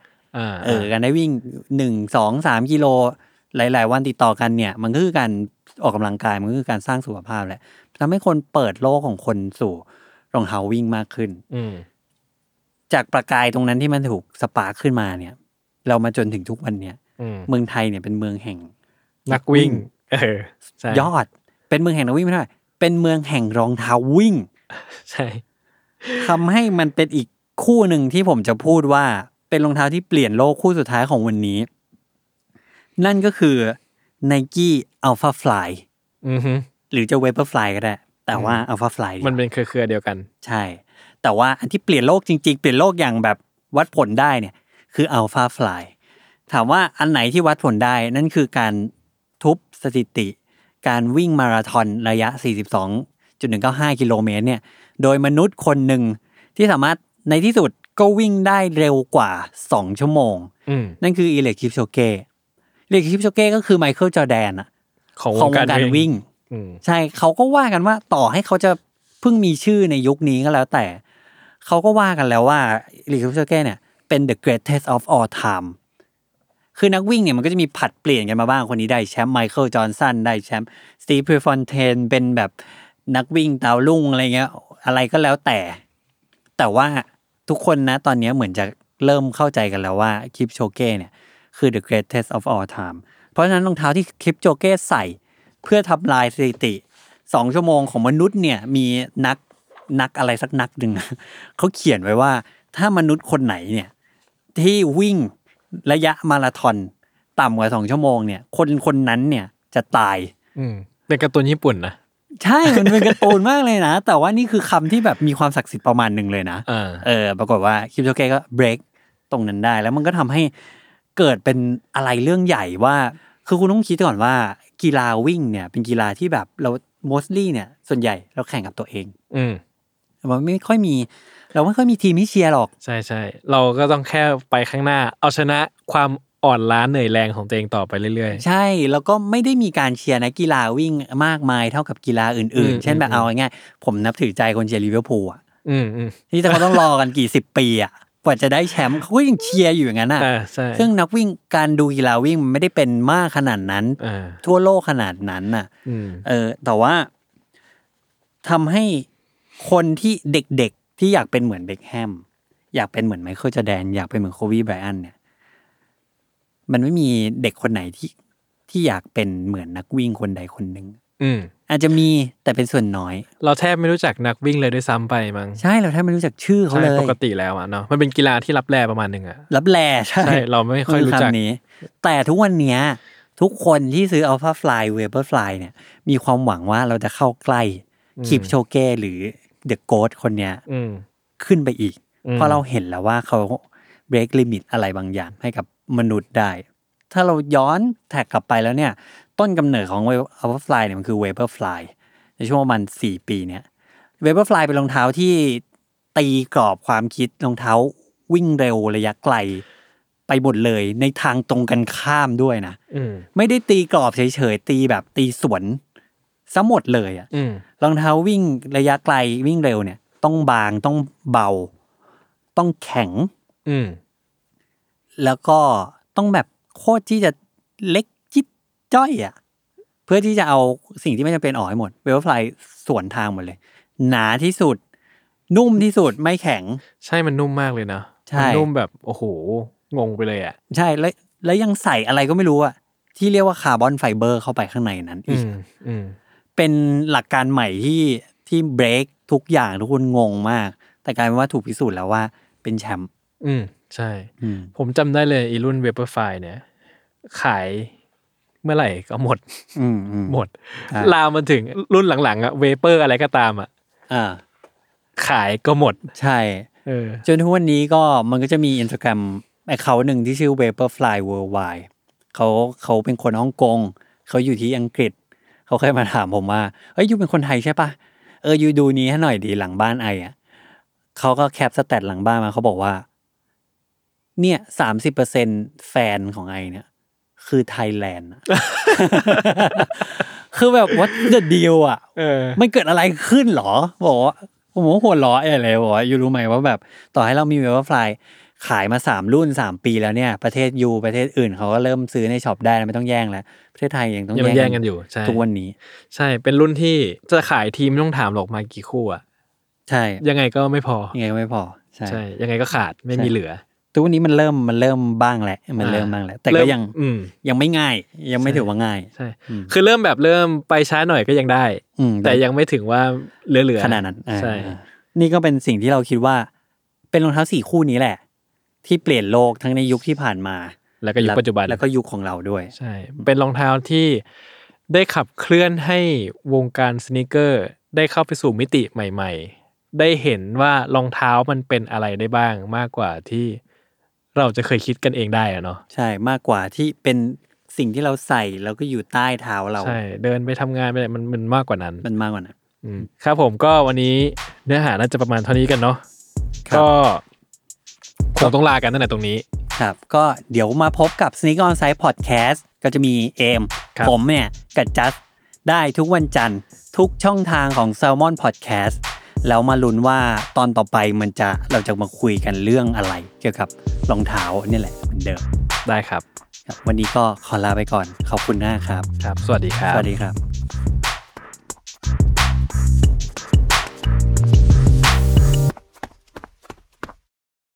การได้วิ่ง 1-2-3 กิโลหลายๆวันติดต่อกันเนี่ยมันก็คือการออกกำลังกายมันก็คือการสร้างสุขภาพแหละทำให้คนเปิดโลกของคนสู่รองเท้าวิ่งมากขึ้นจากประกายตรงนั้นที่มันถูกสปาร์คขึ้นมาเนี่ยเรามาจนถึงทุกวันเนี่ยเมืองไทยเนี่ยเป็นเมืองแห่งนักวิ่งยอดเป็นเมืองแห่งนักวิ่งไม่ได้เป็นเมืองแห่งรองเท้าวิ่งใช่ทำให้มันเป็นอีกคู่หนึ่งที่ผมจะพูดว่าเป็นรองเท้าที่เปลี่ยนโลกคู่สุดท้ายของวันนี้นั่นก็คือ Nike Alphafly หรือจะ Vaporfly ก็ได้แต่ว่า Alphafly มันเป็นเครือเดียวกันใช่แต่ว่าอันที่เปลี่ยนโลกจริงๆเปลี่ยนโลกอย่างแบบวัดผลได้เนี่ยคือ Alphaflyถามว่าอันไหนที่วัดผลได้นั่นคือการทุบสถิติการวิ่งมาราธอนระยะ 42.195 กิโลเมตรเนี่ยโดยมนุษย์คนหนึ่งที่สามารถในที่สุดก็วิ่งได้เร็วกว่า2ชั่วโมงนั่นคืออิเลกคิปโชเก้ก็คือไมเคิลจอร์แดนอะของการวิ่งใช่เขาก็ว่ากันว่าต่อให้เขาจะเพิ่งมีชื่อในยุคนี้ก็แล้วแต่ เขาก็ว่ากันแล้วว่าลีคูเซเก้เนี่ยเป็น the greatest of all time คือนักวิ่งเนี่ยมันก็จะมีผัดเปลี่ยนกันมาบ้างคนนี้ได้แชมป์ไมเคิลจอห์นสันได้แชมป์สตีฟพรีฟอนเทนเป็นแบบนักวิ่งดาวรุ่งอะไรเงี้ยอะไรก็แล้วแต่แต่ว่าทุกคนนะตอนนี้เหมือนจะเริ่มเข้าใจกันแล้วว่าคลิปโชเก้เนี่ยคือ the greatest of all time เพราะฉะนั้นรองเท้าที่คลิปโชเก้ใส่เพื่อทำลายสถิติ2ชั่วโมงของมนุษย์เนี่ยมีนักอะไรสักนักหนึ่ง เขาเขียนไว้ว่าถ้ามนุษย์คนไหนเนี่ยที่วิ่งระยะมาราธอนต่ำกว่า2ชั่วโมงเนี่ยคนนั้นเนี่ยจะตายเป็นการ์ตูนญี่ปุ่นนะใช่มันเป็นการ์ตูนมากเลยนะแต่ว่านี่คือคำที่แบบมีความศักดิ์สิทธิ์ประมาณนึงเลยนะปรากฏว่าคลิปโชเก้ก็เบรกตรงนั้นได้แล้วมันก็ทำให้เกิดเป็นอะไรเรื่องใหญ่ว่าคือคุณต้องคิดก่อนว่ากีฬาวิ่งเนี่ยเป็นกีฬาที่แบบเรา mostly เนี่ยส่วนใหญ่เราแข่งกับตัวเองมันไม่ค่อยมีเราไม่ค่อยมีทีมที่เชียร์หรอกใช่ๆเราก็ต้องแค่ไปข้างหน้าเอาชนะความอ่อนล้าเหนื่อยแรงของตัวเองต่อไปเรื่อยๆใช่แล้วก็ไม่ได้มีการเชียร์นักกีฬาวิ่งมากมายเท่ากับกีฬาอื่นๆเช่นแบบเอาง่ายๆผมนับถือใจคนเชียร์ลิเวอร์พูลอ่ะที่แต่เขาต้องรอกันกี่สิบปีอ่ะกว่าจะได้แชมป์เขาก็ยังเชียร์อยู่อย่างนั้นอ่ะซึ่งนักวิ่งการดูกีฬาวิ่งมันไม่ได้เป็นมากขนาดนั้นทั่วโลกขนาดนั้นน่ะแต่ว่าทำให้คนที่เด็กๆที่อยากเป็นเหมือนเบ็คแฮมอยากเป็นเหมือนไมเคิลจอร์แดนอยากเป็นเหมือนโคบีไบรอันเนี่ยมันไม่มีเด็กคนไหนที่อยากเป็นเหมือนนักวิ่งคนใดคนหนึ่งอาจจะมีแต่เป็นส่วนน้อยเราแทบไม่รู้จักนักวิ่งเลยด้วยซ้ำไปมั้งใช่เราแทบไม่รู้จักชื่อเขาเลยปกติแล้วอะเนาะมันเป็นกีฬาที่รับแลประมาณนึงอะรับแลใช่เราไม่ค่อยรู้จักนี้แต่ทุกวันนี้ทุกคนที่ซื้อ Alphafly Vaporfly เนี่ยมีความหวังว่าเราจะเข้าใกล้คลิปโชเก้หรือเดอะโกสคนเนี้ยขึ้นไปอีกเพราะเราเห็นแล้วว่าเขาเบรกลิมิตอะไรบางอย่างให้กับมนุษย์ได้ถ้าเราย้อนแท็กกลับไปแล้วเนี่ยต้นกำเนิดของ Vaporfly เนี่ยมันคือ Vaporfly ในช่วงประมาณ4ปีเนี่ย Vaporfly เป็นรองเท้าที่ตีกรอบความคิดรองเท้าวิ่งเร็วระยะไกลไปหมดเลยในทางตรงกันข้ามด้วยนะไม่ได้ตีกรอบเฉยๆตีแบบตีสวนซะหมดเลยอ่ะรองเท้าวิ่งระยะไกลวิ่งเร็วเนี่ยต้องบางต้องเบาต้องแข็งแล้วก็ต้องแบบโคตรที่จะเล็กจ้อยอ่ะเพื่อที่จะเอาสิ่งที่ไม่จำเป็นออกให้หมดเวลฟลายสวนทางหมดเลยหนาที่สุดนุ่มที่สุดไม่แข็งใช่มันนุ่มมากเลยนะมันนุ่มแบบโอ้โหงงไปเลยอ่ะใช่แล้วยังใส่อะไรก็ไม่รู้อ่ะที่เรียกว่าคาร์บอนไฟเบอร์เข้าไปข้างในนั้นอีกเป็นหลักการใหม่ที่เบรกทุกอย่างทุกคนงงมากแต่กลายเป็นว่าถูกพิสูจน์แล้วว่าเป็นแชมป์ใช่ผมจำได้เลยอีรุ่นเวเปอร์ไฟเนี่ยขายเมื่อไหร่ก็หมดลามมาถึงรุ่นหลังๆอะเวเปอร์อะไรก็ตามอะขายก็หมดใช่จนทุกวันนี้ก็มันก็จะมี Instagram ไอ้เขาหนึ่งที่ชื่อ Vaporfly Worldwide เขาเป็นคนฮ่องกงเขาอยู่ที่อังกฤษเขาเคยมาถามผมว่าเอ้ยยูเป็นคนไทยใช่ปะยูดูนี้ให้หน่อยดีหลังบ้านไออะเขาก็แคปสแตทหลังบ้านมาเขาบอกว่าเนี่ย 30% แฟนของไอเนี่ยคือไทยแลนด์คือแบบ what the deal อ่ะมันเกิดอะไรขึ้นหรอบอกว่าผมว่าหัวล้ออะไรบอกว่าอยู่รู้ไหมว่าแบบต่อให้เรามี Vaporfly ขายมา3รุ่น3ปีแล้วเนี่ยประเทศประเทศอื่นเขาก็เริ่มซื้อในช็อปได้ไม่ต้องแย่งแล้วประเทศไทยยังต้องแย่งกันอยู่ทุกวันนี้ใช่เป็นรุ่นที่จะขายทีมต้องถามหรอกมากี่คู่อ่ะใช่ยังไงก็ไม่พอใช่ยังไงก็ขาดไม่มีเหลือทุกวันนี้มันเริ่มบ้างแหละแต่ก็ยังไม่ง่ายยังไม่ถือว่าง่ายใช่คือเริ่มไปช้าหน่อยก็ยังได้แต่ยังไม่ถึงว่าเหลือๆขนาดนั้นใช่นี่ก็เป็นสิ่งที่เราคิดว่าเป็นรองเท้า4คู่นี้แหละที่เปลี่ยนโลกทั้งในยุคที่ผ่านมาแล้วก็ยุคปัจจุบันแล้วก็ยุคของเราด้วยใช่เป็นรองเท้าที่ได้ขับเคลื่อนให้วงการสนีกเกอร์ได้เข้าไปสู่มิติใหม่ๆได้เห็นว่ารองเท้ามันเป็นอะไรได้บ้างมากกว่าที่เราจะเคยคิดกันเองได้อะเนาะใช่มากกว่าที่เป็นสิ่งที่เราใส่แล้วก็อยู่ใต้เท้าเราใช่เดินไปทำงานไปอะไรมันมากกว่านั้นมันมากกว่านั้นครับผมก็วันนี้เนื้อหาน่าจะประมาณเท่านี้กันเนาะก็คงต้องลากันตั้งแต่ตรงนี้ครับก็เดี๋ยวมาพบกับ SNEAKER ON SITE PODCAST ก็จะมีเอมผมเนี่ยกับจัสได้ทุกวันจันทร์ทุกช่องทางของ SALMON PODCAST แล้วมาลุ้นว่าตอนต่อไปเราจะมาคุยกันเรื่องอะไรเกี่ยวกับรองเท้านี่แหละเหมือนเดิมได้ครับวันนี้ก็ขอลาไปก่อนขอบคุณมากครับครับสวัสดีครับ